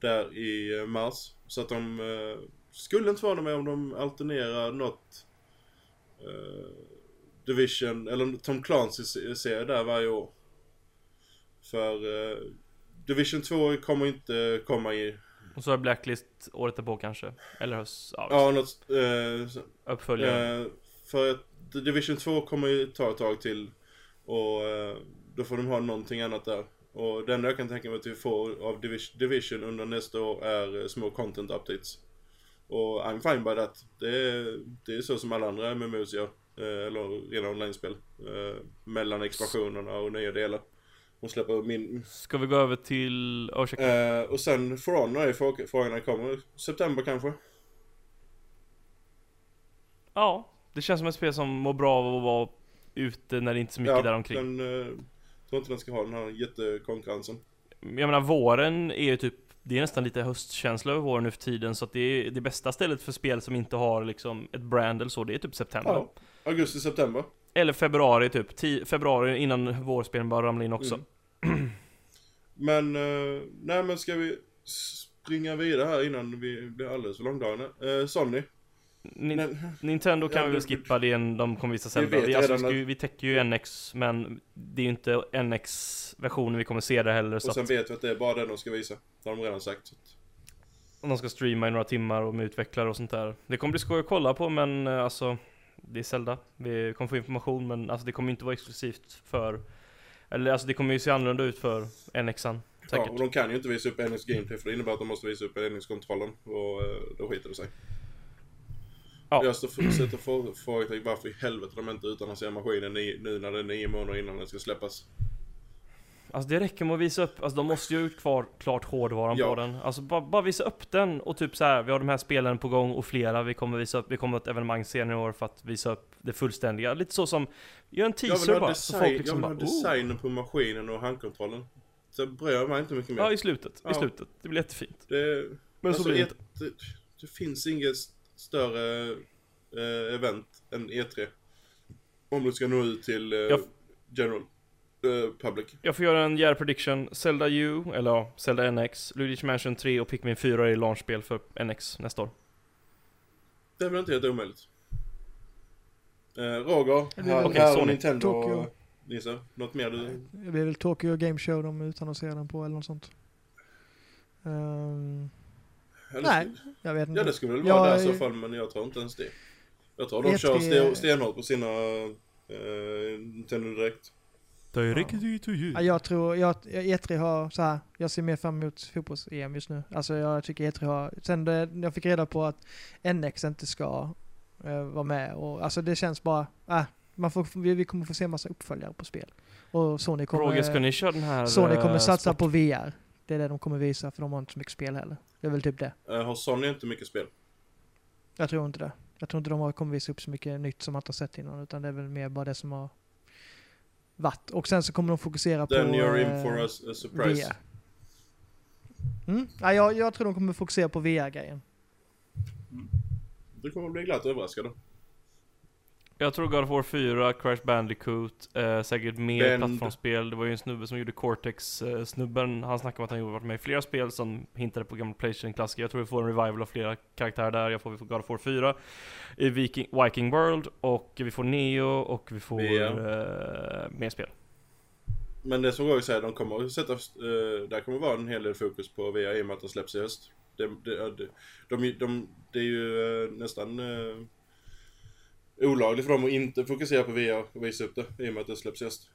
där i mars. Så att de skulle inte vara med om de alternerar något Division, eller Tom Clancy ser där varje år. För Division 2 kommer inte komma i... Och så är Blacklist året därpå kanske. Eller höst. Ja, något... uppföljare. För att Division 2 kommer ju ta ett tag till. Och då får de ha någonting annat där. Och den jag kan tänka mig att vi får av Division under nästa år är små content updates. Och I'm fine by that. Det är så som alla andra MMOs gör. Eller redan online-spel mellan expansionerna och nya delar. Hon släpper min... Ska vi gå över till... och sen For Honor är frågorna kommer september kanske. Ja, det känns som ett spel som mår bra av att vara ute när det inte är så mycket där omkring. Ja, tror inte den ska ha den här jättekonkurrensen. Jag menar, våren är ju typ... Det är nästan lite höstkänsla över våren nu för tiden. Så att det är det bästa stället för spel som inte har liksom ett brand eller så. Det är typ september. Ja, augusti-september. Eller februari typ. Februari innan vårspelen bara ramlar in också. Mm. Men ska vi springa vidare här innan vi blir alldeles för långdragna. Sony. Nintendo kan vi väl skippa. Det är de kommer visa sen. Vi täcker ju NX, men det är ju inte NX-versionen vi kommer se det heller. Och så sen vet vi att det är bara den de ska visa. Det har de redan sagt. Om de ska streama i några timmar och med utvecklare och sånt där. Det kommer bli skoj att kolla på, men alltså, det är Zelda. Vi kommer få information, men alltså, det kommer inte vara exklusivt för... Eller alltså, det kommer ju se annorlunda ut för NX'an. Ja, och de kan ju inte visa upp NX gameplay, för det innebär att de måste visa upp NX-kontrollen. Och då skiter det sig. Ja. Jag fortsätter fråga varför i helvete de inte utannonserar maskinen nu när det är 9 månader innan den ska släppas. Alltså det räcker med att visa upp. Alltså de måste ju klart hårdvaran på den. Alltså bara visa upp den och typ så här: vi har de här spelen på gång och flera. Vi kommer visa upp, vi kommer ett evenemang senare i år för att visa upp det fullständiga. Lite så som, gör en teaser bara. Så folk liksom bara, designen på maskinen och handkontrollen. Så brövar man inte mycket mer. Ja, i slutet. Det blir jättefint. Men alltså, så blir det inte. Det finns inget större event än E3. Om du ska nå ut till general public. Jag får göra en year prediction. Zelda U, eller ja, Zelda NX, Luigi's Mansion 3 och Pikmin 4 är launchspel för NX nästa år. Det är väl inte helt omöjligt. Roger, här och Nintendo Tokyo. Nisa, något mer du? Det blir väl Tokyo Game Show de utannonserar den på eller något sånt. Nej, jag vet inte. Ja, det skulle väl vara där i så fall, men jag tror inte ens det. Jag tror de kör stenhårt på sina Nintendo Direkt. Det är riktigt ju. Jag tror E3 har så här, jag ser mer fram emot fotbolls-EM just nu. Alltså jag tycker E3 har sen det, jag fick reda på att NX inte ska vara med och alltså det känns bara vi kommer få se massa uppföljare på spel. Och Sony kommer satsa på VR. Det är det de kommer visa, för de har inte så mycket spel heller. Det är väl typ det. Har Sony inte mycket spel? Jag tror inte det. Jag tror inte de kommer visa upp så mycket nytt som man har sett innan, utan det är väl mer bara det som har varit. Och sen så kommer de fokusera på VR. Mm? Ja, jag tror de kommer fokusera på VR-grejen. Mm. Du kommer bli glatt överraskad. Jag tror God of War 4, Crash Bandicoot, säkert mer plattformsspel. Det var ju en snubbe som gjorde Cortex-snubben. Han snackade om att han varit med i flera spel som hintade på gamla PlayStation-klassiker. Jag tror vi får en revival av flera karaktärer där. Vi får God of War 4 i Viking World, och vi får Neo, och vi får mer spel. Men det som jag säger, de kommer att sätta, där kommer vara en hel del fokus på VR i och med att de släpps i höst. Det är ju nästan... olagligt för dem att inte fokusera på VR och visa upp det, i och med att det släpps just.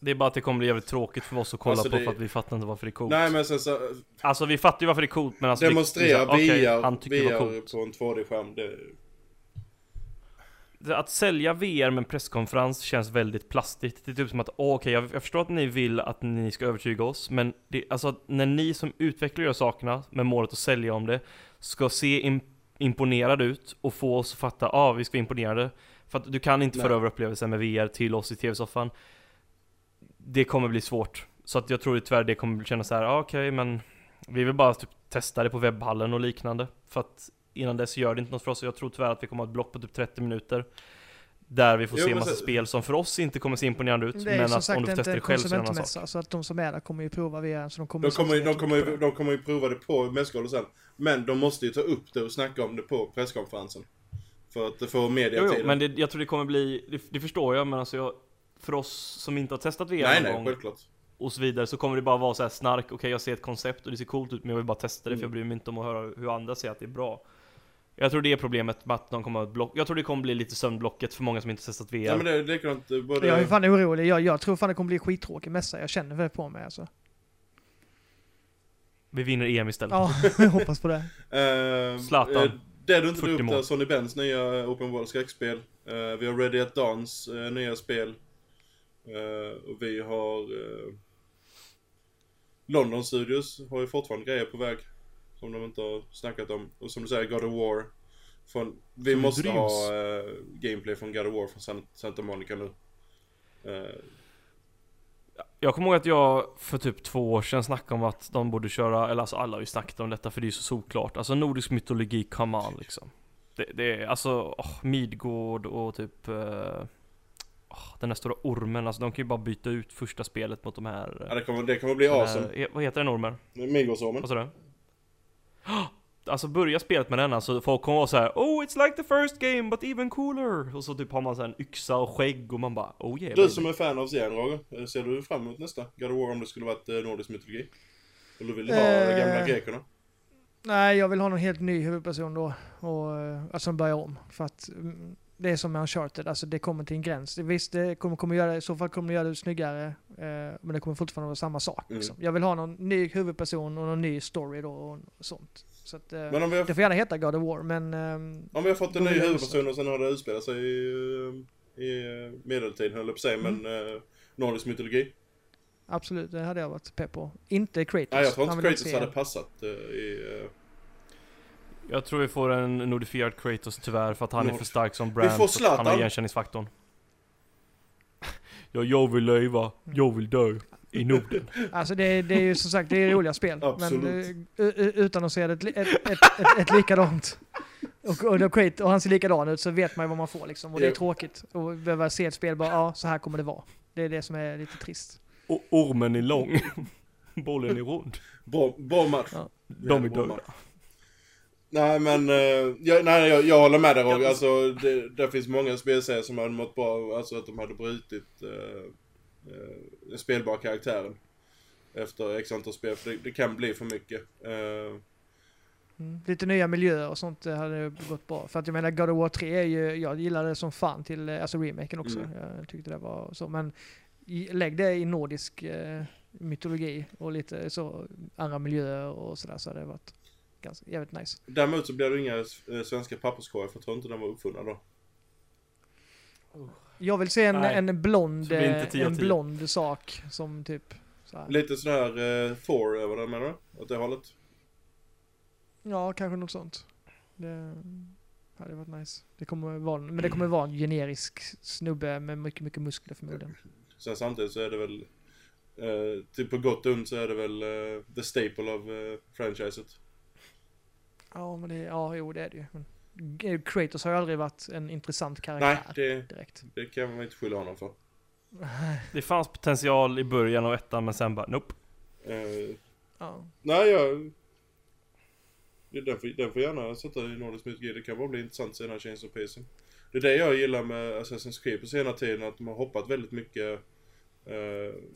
Det är bara att det kommer bli jävligt tråkigt för oss att kolla alltså på, för att vi fattar inte varför det är coolt. Nej, men sen så, alltså vi fattar ju varför det är coolt, men alltså demonstrera VR på en 2D-skärm. Att sälja VR med en presskonferens känns väldigt plastigt. Det är typ som att jag förstår att ni vill att ni ska övertyga oss, men det, alltså, när ni som utvecklar era sakerna med målet att sälja om det ska se imponerad ut och få oss att fatta vi ska vara imponerade, för att du kan inte föra över upplevelsen med VR till oss i tv-soffan. Det kommer bli svårt, så att jag tror tyvärr det kommer kännas så här, men vi vill bara typ testa det på webbhallen och liknande, för att innan dess gör det inte något för oss. Jag tror tyvärr att vi kommer att ha ett block på typ 30 minuter där vi får se massa spel som för oss inte kommer se imponerande ut, men att om du testar det själv så är det en annan sak. Så att de som är där kommer ju prova VR, så de kommer ju prova det på mässkål sen. Men de måste ju ta upp det och snacka om det på presskonferensen för att få mediatiden. Men jag tror det kommer bli, det förstår jag, men alltså för oss som inte har testat VR någon gång och så vidare, så kommer det bara vara så här snark. Okej, jag ser ett koncept och det ser coolt ut, men jag vill bara testa det, för jag bryr mig inte om att höra hur andra säger att det är bra. Jag tror det är problemet med att de kommer att jag tror det kommer bli lite sömnblocket för många som inte testat VR. Ja, men det kan inte både... Jag är fan orolig. Jag tror fan det kommer bli skittråkig mässa. Jag känner väl på mig alltså. Vi vinner EM istället. Ja, jag hoppas på det. Zlatan. Det du inte drog upp där, Sony Bens nya Open World skräckspel. Vi har Ready at Dance nya spel. Och vi har London Studios har ju fortfarande grejer på väg som de inte har snackat om. Och som du säger, God of War. Vi måste ha gameplay från God of War från Santa Monica nu. Jag kommer ihåg att jag för typ 2 år sedan snackade om att de borde köra, eller alltså alla har ju snackat om detta, för det är ju så såklart. Alltså nordisk mytologi, come on liksom. Det är alltså Midgård och typ den där stora ormen. Alltså de kan ju bara byta ut första spelet mot de här. Det kommer bli awesome. Vad heter den ormen? Midgårdsormen. Vad sa du? Alltså börja spelet med den, alltså folk kommer vara så här: it's like the first game but even cooler. Och så typ har man så här en yxa och skägg och man bara yeah. Du som är fan av serien, Roger, ser du fram emot nästa God of War om det skulle varit nordisk mytologi? Eller vill du ha de gamla grekerna? Nej, jag vill ha någon helt ny huvudperson då, och alltså börja om, för att det är som med Uncharted, alltså det kommer till en gräns. Visst, det kommer göra, i så fall kommer det göra det snyggare, men det kommer fortfarande vara samma sak liksom. Jag vill ha någon ny huvudperson och någon ny story då och sånt. Så att, men om vi har... Det får gärna heta God of War, men... om vi har fått en ny huvudperson och sen har det utspelat sig i medeltiden, höll jag på att säga, men nordisk mytologi. Absolut, det hade jag varit pepp på. Inte Kratos. Nej, jag tror inte Kratos hade passat i... Jag tror vi får en nordifierad Kratos tyvärr, för att han är för stark som brand. Vi får Zlatan. Han är igenkänningsfaktorn. Jag vill leva. Jag vill dö i Norden. Alltså det är ju som sagt, det är roliga spel. Men utan att se ett likadant. Och han ser likadan ut, så vet man vad man får liksom. Och det är tråkigt. Och behöver se ett spel bara, ja, så här kommer det vara. Det är det som är lite trist. Och ormen är lång. Bollen är rund. Bra match. Ja. De är döda. Nej, men jag håller med där. Alltså, det finns många spelserier som hade mått bra, alltså att de hade brutit den spelbara karaktären efter x antal spel, för det kan bli för mycket. Lite nya miljöer och sånt hade gått bra. För att jag menar, God of War 3 är ju, jag gillade det som fan till, alltså remaken också. Jag tyckte det var så, men lägg det i nordisk mytologi och lite så andra miljöer och sådär, så hade det varit ganska jävligt nice. Däremot så blir det inga svenska papperskorgar, för jag tror inte den var uppfunna då. Jag vill se en blond sak som typ så här. Lite sån här Thor över den, menar du? Åt det hållet? Ja, kanske något sånt. Det hade varit nice. Det kommer vara en generisk snubbe med mycket, mycket muskler förmodligen. Så samtidigt så är det väl typ på gott och ont så är det väl the staple of franchiset. Ja, men det är det ju. Men Kratos har ju aldrig varit en intressant karaktär. Nej, det kan man inte skylla honom för. Det fanns potential i början av ettan, men sen bara, nope. Nej, den får gärna sätta i nordisk mytologi. Det kan bara bli intressant senare Chains of Pacing. Det är det jag gillar med Assassin's Creed på senare tiden, att de har hoppat väldigt mycket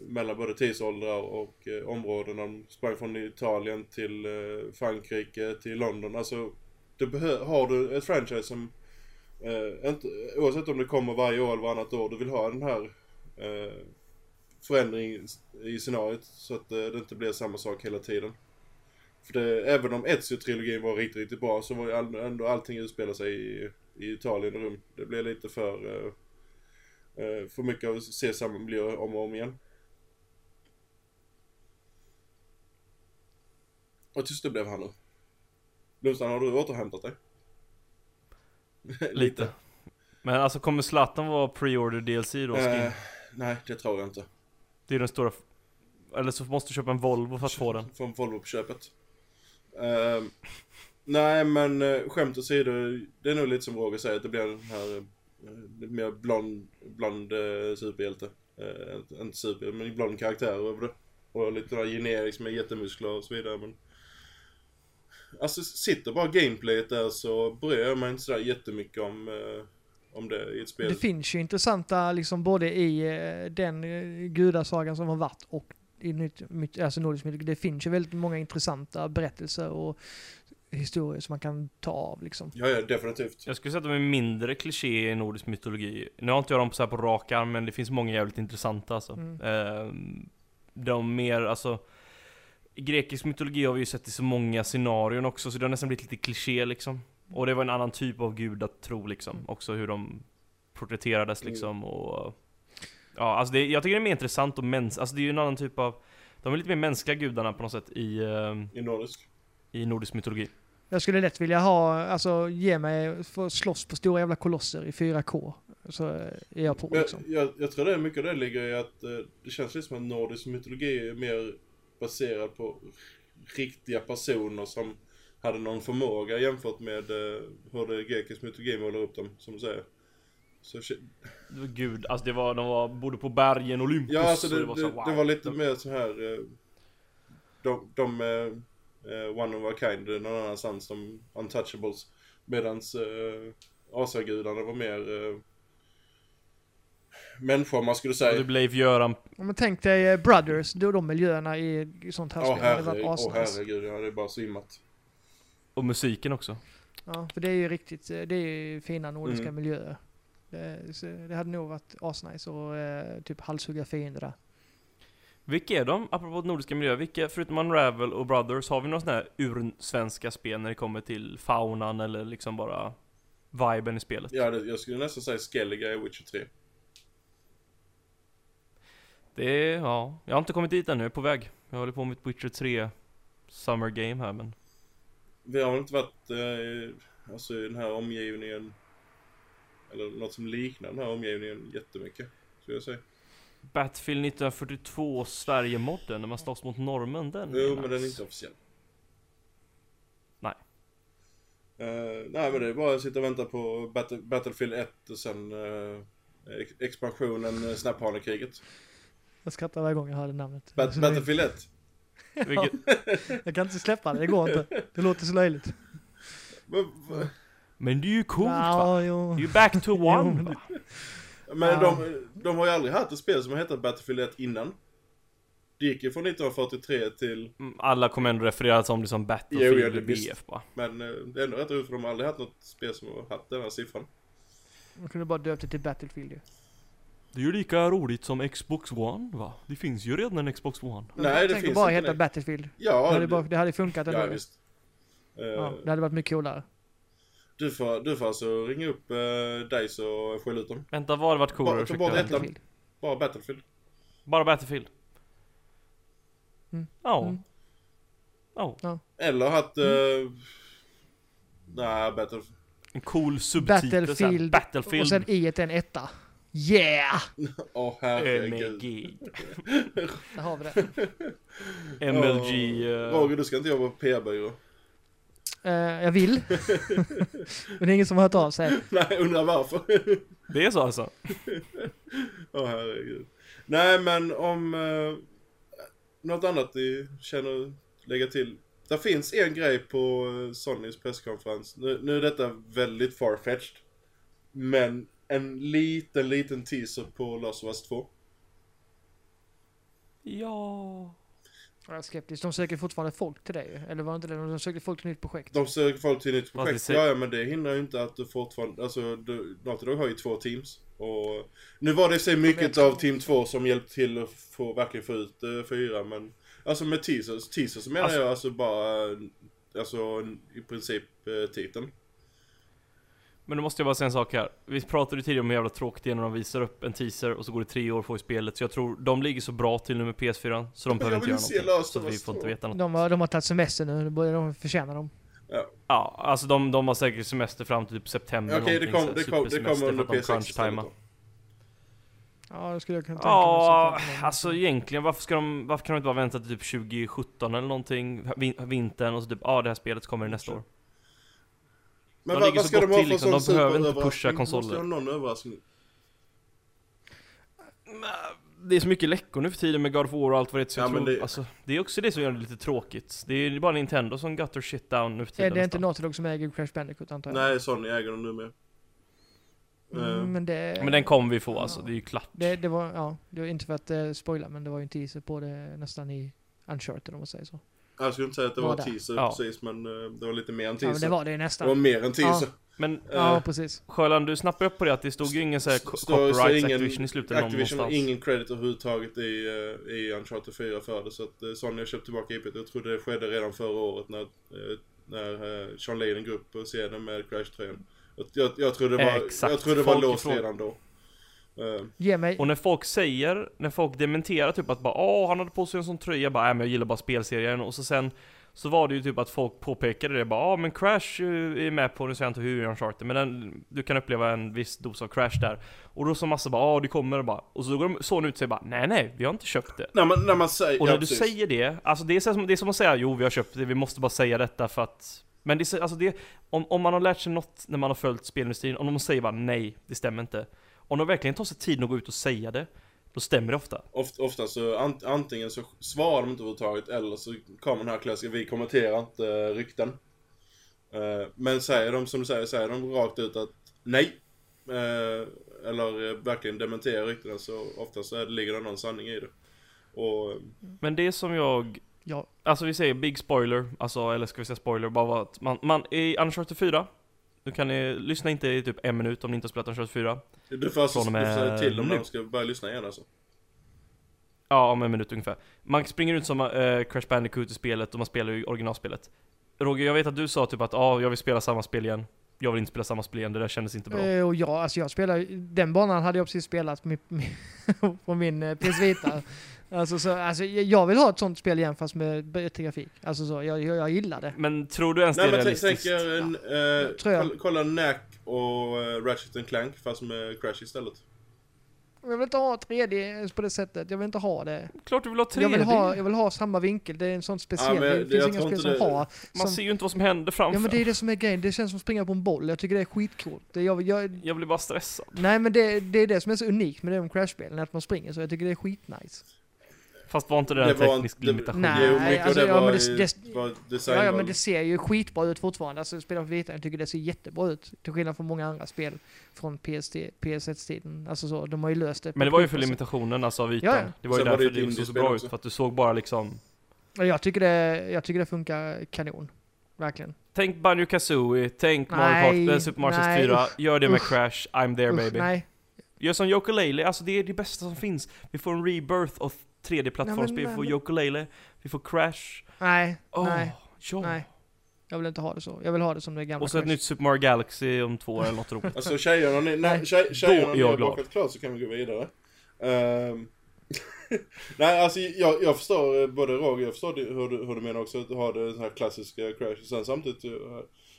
mellan både tidsåldrar och områden. De sprang från Italien till Frankrike till London. Alltså, har du ett franchise som inte, oavsett om det kommer varje år eller varannat år, du vill ha den här förändringen i scenariot, så att det inte blir samma sak hela tiden. För även om Ezio-trilogin var riktigt, riktigt bra, så var ju ändå allting utspelar sig i Italien och Rom. Det blev lite för mycket att se samma miljö om och om igen. Och tyst det blev han nu. Blomstrand, har du återhämtat dig? Lite. Men alltså, kommer Zlatan vara pre-order DLC då? Nej, det tror jag inte. Det är den stora... Eller så måste du köpa en Volvo för att få den. Från Volvo på köpet. Nej, men skämt åsido, det är nog lite som Roger säger, att det blir den här lite mer bland superhjälte. Inte super, men bland karaktärer över det. Och lite där generiskt med jättemuskler och så vidare. Men... Alltså, sitter bara gameplayet där, så bryr man inte sådär jättemycket om det i ett spel. Det finns ju intressanta, liksom, både i den gudasagan som har varit och i nordisk mytologi. Det finns ju väldigt många intressanta berättelser och historier som man kan ta av, liksom. Ja, definitivt. Jag skulle säga att de är mindre kliché i nordisk mytologi. Nu har inte jag dem på rak arm, men det finns många jävligt intressanta, alltså. De mer, alltså... Grekisk mytologi har vi ju sett i så många scenarion också, så det har nästan blivit lite kliché, liksom. Och det var en annan typ av gudatro, liksom. Också hur de porträtterades, liksom. Och, ja, alltså jag tycker det är mer intressant och alltså det är ju en annan typ av... De är lite mer mänskliga gudarna på något sätt i nordisk mytologi. Jag skulle lätt vilja ha... Alltså, få slåss på stora jävla kolosser i 4K. Så är jag på, liksom. Jag tror det är mycket det ligger i att det känns lite som att nordisk mytologi är mer baserad på riktiga personer som hade någon förmåga, jämfört med hur det grekisk mytologi målar upp dem, som du säger. Så gud, alltså de bodde på bergen Olympus. Ja, alltså det var lite mer så här one of a kind, någon annanstans, som untouchables, medans asagudarna var mer människor, man skulle säga. Men tänk dig Brothers, då de miljöerna i sånt här spel. Åh herregud, ja, det är bara svimmat. Och musiken också. Ja, för det är ju riktigt, det är ju fina nordiska miljöer. Det hade nog varit asnice och typ halshugga fiender där. Vilka är de, apropå nordiska miljöer? Vilka, förutom Unravel och Brothers, har vi några sådana här ursvenska spel när det kommer till faunan eller liksom bara viben i spelet? Ja, jag skulle nästan säga Skellige i Witcher 3. Jag har inte kommit dit ännu, jag är på väg. Jag håller på med mitt Witcher 3 summer game här, men... Vi har väl inte varit alltså, i den här omgivningen, eller något som liknar den här omgivningen jättemycket, skulle jag säga. Battlefield 1942 Sverige-modden, när man slåss mot normen, den. Jo, men den är inte officiell. Nej. Nej, men det är bara att sitta och vänta på Battlefield 1 och sen expansionen, snapphanekriget. Jag skrattar varje gång jag hörde namnet. Battlefield 1? Ja, jag kan inte släppa det, det går inte. Det låter så löjligt. Men det är ju coolt, va? Jo. Det är ju back to one. Men de har ju aldrig haft ett spel som heter Battlefield 1 innan. Det gick ju från 1943 till... Alla kommer ändå referera om det som Battlefield eller BF, va? Men det är ändå rätt ut för de har aldrig haft något spel som har haft den här siffran. Man kunde bara döpt det till Battlefield, ju. Det är ju lika roligt som Xbox One, va? Det finns ju redan en Xbox One. Nej, det finns bara inte. Heta Battlefield. Ja, det hade funkat ändå. Ja, visst. Det hade varit mycket coolare. Du får alltså ringa upp dig och skälla ut dem. Vänta, vad har varit coolare? Bara Battlefield. Bara Battlefield. Eller att Battlefield. En cool subtitel. Battlefield. Och sen etta. Yeah! Åh, herregud. Där har vi det. MLG. Roger, du ska inte jobba på PR-byrå. Jag vill. Men det är ingen som har hört av sig. Nej, undrar varför. Det är så, alltså. Åh, herregud. Nej, men om något annat du känner lägga till. Det finns en grej på Sonys presskonferens. Nu är detta väldigt farfetched. Men en liten teaser på Last of Us 2. Ja. Jag är skeptisk. De söker fortfarande folk till dig. Eller var det inte det? De söker folk till nytt projekt. Ja, men det hindrar ju inte att du fortfarande... Alltså, Naughty Dog har ju 2 teams. Och nu var det så mycket av team 2 som hjälpt till att verkligen få ut 4. Men alltså med teasers menar jag alltså bara... Alltså i princip titeln. Men då måste jag bara säga en sak här. Vi pratade tidigare om hur jävla tråkigt det är när de visar upp en teaser och så går det 3 år för i spelet. Så jag tror de ligger så bra till nu med PS4 så de behöver inte göra någonting. Så vi får inte veta något. De har tagit semester nu. Då börjar de förtjäna dem. Ja, alltså de har säkert semester fram till typ september. Okej, det kommer under PS6. Ja, det skulle jag kunna tänka mig. Ja, alltså egentligen, varför kan de inte bara vänta till typ 2017 eller någonting, vintern, och så typ, det här spelet kommer nästa år. Men vad ska de ha för sån behöver inte pusha konsoler. Måste ha någon överraskning. Det är så mycket läckor nu för tiden med God of War och allt vad det är. Det är också det som gör det lite tråkigt. Det är bara Nintendo som got their shit down nu för tiden. Det är inte Naughty Dog som äger Crash Bandicoot, antar jag. Nej, Sony äger dem nu med. Men den kommer vi få, alltså. Det är ju klart. Det var inte för att spoila, men det var ju en teaser på det nästan i Uncharted, om man säger så. Jag skulle inte säga att det var teaser precis, men det var lite mer än teaser. Ja, det var det nästan. Det var mer än teaser. Ja. Men precis. Sjöland, du snappade upp på det att det stod ju ingen så här copyright Activision i slutet någonstans. Activision har ingen credit överhuvudtaget i Uncharted 4 för det, så att Sony har köpt tillbaka IP. Jag tror det skedde redan förra året när Sean Layden grupp och ser den med Crash-tröjan. Jag tror det var låst redan då. Och när folk dementerar typ att bara han hade på sig en sån tröja, bara men jag gillar bara spelserien, och så var det ju typ att folk påpekade det, bara men Crash är med på, nu säger jag inte hur Uncharted, men du kan uppleva en viss dos av Crash där, och då så massa bara det kommer bara, och så går de sån ut sig bara nej vi har inte köpt det. När man säger, och när du säger det, alltså det är som att säga vi har köpt det, vi måste bara säga detta för att, men det, alltså det, om man har lärt sig något när man har följt spelindustrin, om de säger bara nej, det stämmer inte. Om de verkligen tar sig tid att gå ut och säga det, då stämmer det ofta. Ofta så antingen så svarar de inte överhuvudtaget, eller så kommer den här klassiska, vi kommenterar inte rykten. Men säger de, som du säger de rakt ut att nej. Eller verkligen dementerar rykten, så ofta så ligger det någon sanning i det. Men det som jag... Ja. Alltså vi säger big spoiler, alltså, eller ska vi säga spoiler, bara att man i Uncharted 4... Nu kan ni lyssna inte i typ en minut om ni inte har spelat Uncharted 4. Du får alltså säga till om de ska börja lyssna igen, alltså. Ja, om en minut ungefär. Man springer ut som Crash Bandicoot i spelet, och man spelar ju originalspelet. Roger, jag vet att du sa typ att jag vill spela samma spel igen. Jag vill inte spela samma spel igen, det där kändes inte bra. Och jag spelar den banan hade jag precis spelat på min PS Vita. Alltså, jag vill ha ett sånt spel igen fast med bättre grafik. Alltså så, jag gillar det. Men tror du ens det är realistiskt? Kolla Knack och Ratchet & Clank fast med Crash istället. Jag vill inte ha 3D på det sättet. Jag vill inte ha det. Klart du vill ha 3D. Jag vill ha samma vinkel. Det är en sån speciell. Ja, det finns inga spel som har. Man ser ju inte vad som händer framför. Ja, men det är det som är grejen. Det känns som att springa på en boll. Jag tycker det är skitcoolt. Jag blir bara stressad. Nej, men det är det som är så unikt med de crashspelen. Att man springer så. Jag tycker det är skitnice. Fast var inte det en teknisk limitation? Nej, alltså, men det ser ju skitbra ut fortfarande. Alltså, spelar för vita, jag tycker det ser jättebra ut. Till skillnad från många andra spel från PS1-tiden. Alltså så, de har ju löst det. Men det var ju för limitationen alltså, av ytan. Ja. Det var ju därför det inte såg så bra ut. För att du såg bara liksom... Jag tycker det funkar kanon. Verkligen. Tänk Banjo-Kazooie, tänk Mario Kart, Super Mario 4. Gör det med Crash, I'm there baby. Nej. Gör som Yooka-Laylee, alltså det är det bästa som finns. Vi får en rebirth och 3D-plattformsspel, vi får Yooka-Laylee, vi får Crash. Nej. Jag vill inte ha det så. Jag vill ha det som det gamla. Och så Crash. Ett nytt Super Mario Galaxy om 2 år eller något roligt. Alltså tjejerna, när jag har bakat klart så kan vi gå vidare. Nej, alltså jag förstår både Roger, jag förstår hur du menar också att ha det så här klassiska Crash. Sen samtidigt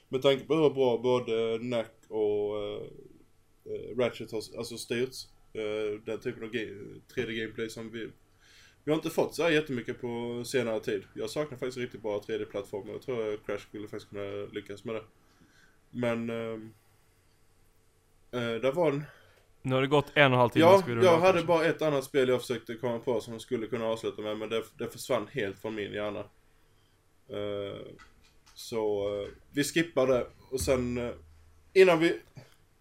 med tanke på hur bra både Knack och Ratchet har alltså styrts. Den typen av 3D-gameplay som vi har inte fått så jättemycket på senare tid. Jag saknar faktiskt riktigt bra 3D-plattformar. Jag tror att Crash skulle faktiskt kunna lyckas med det. Men där var den. Nu har det gått 1,5 timme. Ja, jag hade kanske bara ett annat spel jag försökte komma på som skulle kunna avsluta med. Men det försvann helt från min hjärna. Så vi skippade. Och sen innan vi...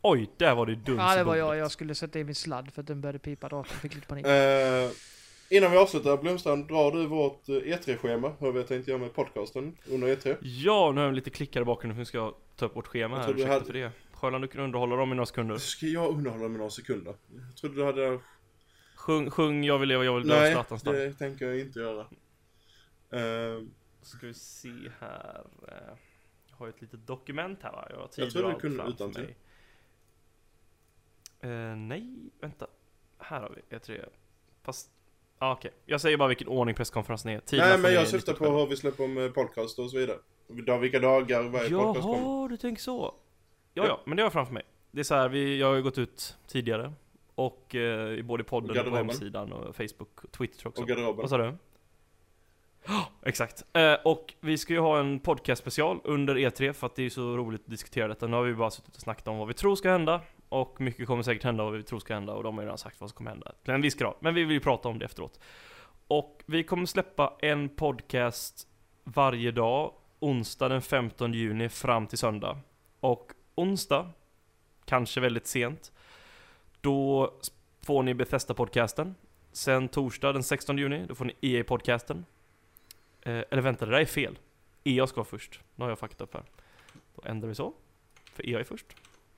Oj, där var det dumt. Ja, det var jag skulle sätta i min sladd för att den började pipa. Då fick lite panik. Innan vi avslutar, Blomstrand, drar du vårt E3-schema? Hur vi tänkte göra med podcasten under E3? Ja, nu har vi lite klickare bakom. Nu ska jag ta upp vårt schema här. Ursäkta för det. Sjöland, du kan underhålla dem i några sekunder. Ska jag underhålla dem i några sekunder? Jag trodde du hade... Sjung, jag vill leva, jag vill dö. Nej, det tänker jag inte göra. Ska vi se här. Jag har ett litet dokument här, va? Jag tror du kunde utan till. Nej, vänta. Här har vi E3. Fast... Ah, okej. Jag säger bara vilken ordning presskonferensen är. Nej, men jag syftar på hur vi släpper om podcast och så vidare. Vilka dagar varje podcast kommer. Jaha, du tänker så. Ja, men det var framför mig. Det är så här, jag har ju gått ut tidigare. Och både i podden och på hemsidan och Facebook och Twitter också. Och garderoben. Vad sa du? Ja, exakt. Och vi ska ju ha en podcast-special under E3 för att det är så roligt att diskutera detta. Nu har vi bara suttit och snackat om vad vi tror ska hända. Och mycket kommer säkert hända och vi tror ska hända. Och de har ju redan sagt vad som kommer hända. Men vi ska, men vi vill ju prata om det efteråt. Och vi kommer släppa en podcast varje dag. Onsdag den 15 juni fram till söndag. Och onsdag, kanske väldigt sent, då får ni Bethesda-podcasten. Sen torsdag den 16 juni, då får ni EA-podcasten. Eller vänta, det där är fel. EA ska vara först. Nu har jag fuckat upp här. Då ändrar vi så. För EA är först.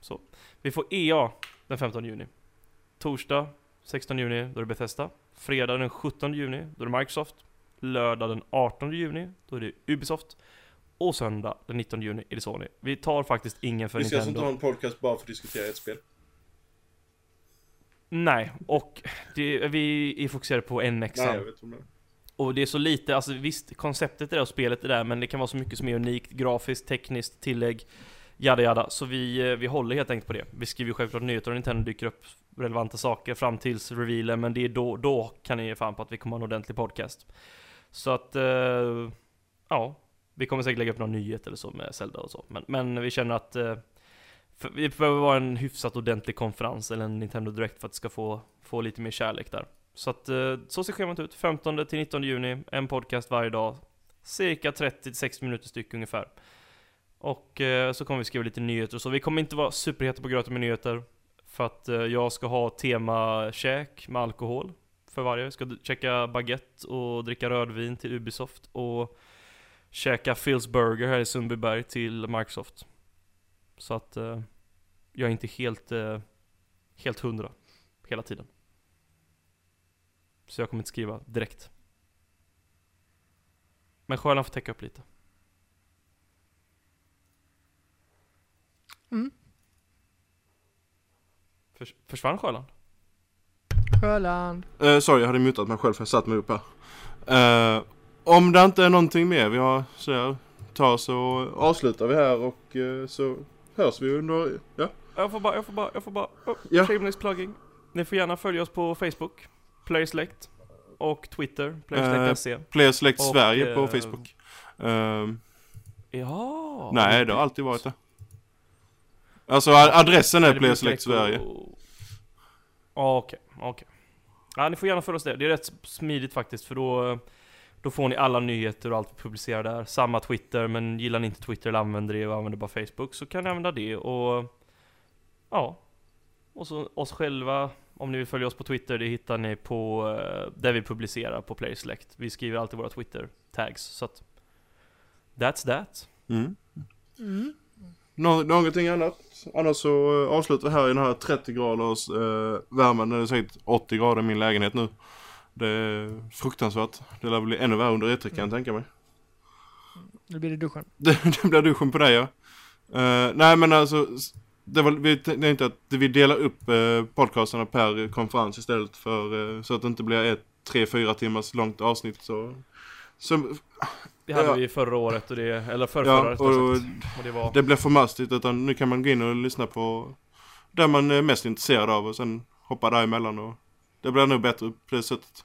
Så. Vi får EA den 15 juni. Torsdag 16 juni, då är det Bethesda. Fredag den 17 juni, då är det Microsoft. Lördag den 18 juni, då är det Ubisoft. Och söndag den 19 juni är det Sony. Vi tar faktiskt ingen för Nintendo. Vi ska inte ha en podcast bara för att diskutera ett spel. Nej, och vi är fokuserade på NXen. Och det är så lite, alltså visst, konceptet är där och spelet är där, men det kan vara så mycket som är unikt, grafiskt, tekniskt, tillägg. Jada. Så vi håller helt enkelt på det. Vi skriver självklart nyheter och Nintendo dyker upp relevanta saker fram tills revealen. Men det är då kan ni ge fan på att vi kommer ha en ordentlig podcast. Så att, ja. Vi kommer säkert lägga upp någon nyhet eller så med Zelda och så. Men vi känner att vi behöver vara en hyfsat ordentlig konferens eller en Nintendo Direct för att det ska få lite mer kärlek där. Så att, så ser schemat ut. 15 till 19 juni. En podcast varje dag. Cirka 30-60 minuter styck ungefär. Och så kommer vi skriva lite nyheter och så. Vi kommer inte vara superheta på gröten med nyheter. För att jag ska ha tema käk med alkohol för varje. Jag ska checka baguette och dricka rödvin till Ubisoft. Och käka Phil's Burger här i Sundbyberg till Microsoft. Så att jag är inte helt 100 hela tiden. Så jag kommer inte skriva direkt. Men Sjöland får täcka upp lite. Mm. Försvann Sjöland? Sjöland. Sorry, jag hade mutat mig själv för jag satt mig upp här. Om det inte är någonting mer vi har så här, så avslutar vi här och så hörs vi under... Ja. Jag får bara... Ja. Shameless plugging. Ni får gärna följa oss på Facebook, PlaySelect, och Twitter, PlaySelect.se. PlaySelect och, Sverige på Facebook. Ja. Nej, det har alltid varit det. Alltså adressen är PlaySelect Sverige. Ja, okej, okej. Ja, ni får gärna följa oss där. Det är rätt smidigt faktiskt, för då får ni alla nyheter och allt vi publicerar där. Samma Twitter, men gillar ni inte Twitter eller använder det och använder bara Facebook, så kan ni använda det. Och ja, och så oss själva, om ni vill följa oss på Twitter, det hittar ni på där vi publicerar på PlaySelect. Vi skriver alltid våra Twitter-tags, så att that's that. Mm. Mm. Någonting annat? Annars så avslutar här i den här 30 graders värmen. Det är säkert 80 grader i min lägenhet nu. Det är fruktansvärt. Det lär bli ännu värre under E3, kan jag tänka mig. Nu blir det duschen. Det blir duschen på dig, ja. Nej, men alltså... Vi delar upp podcasterna per konferens istället för så att det inte blir ett 3-4 timmars långt avsnitt så det hade vi förra året och förra året och det blev för mastigt, utan nu kan man gå in och lyssna på där man är mest intresserad av och sen hoppa där emellan, och det blir nog bättre på det sättet.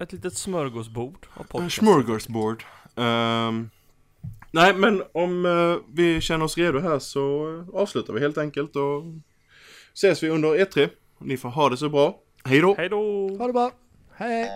Ett litet smörgåsbord av podcast. Smörgåsbord. Nej, men om vi känner oss redo här så avslutar vi helt enkelt och ses vi under E3. Ni får ha det så bra. Hej då! Ha det bra! Hej!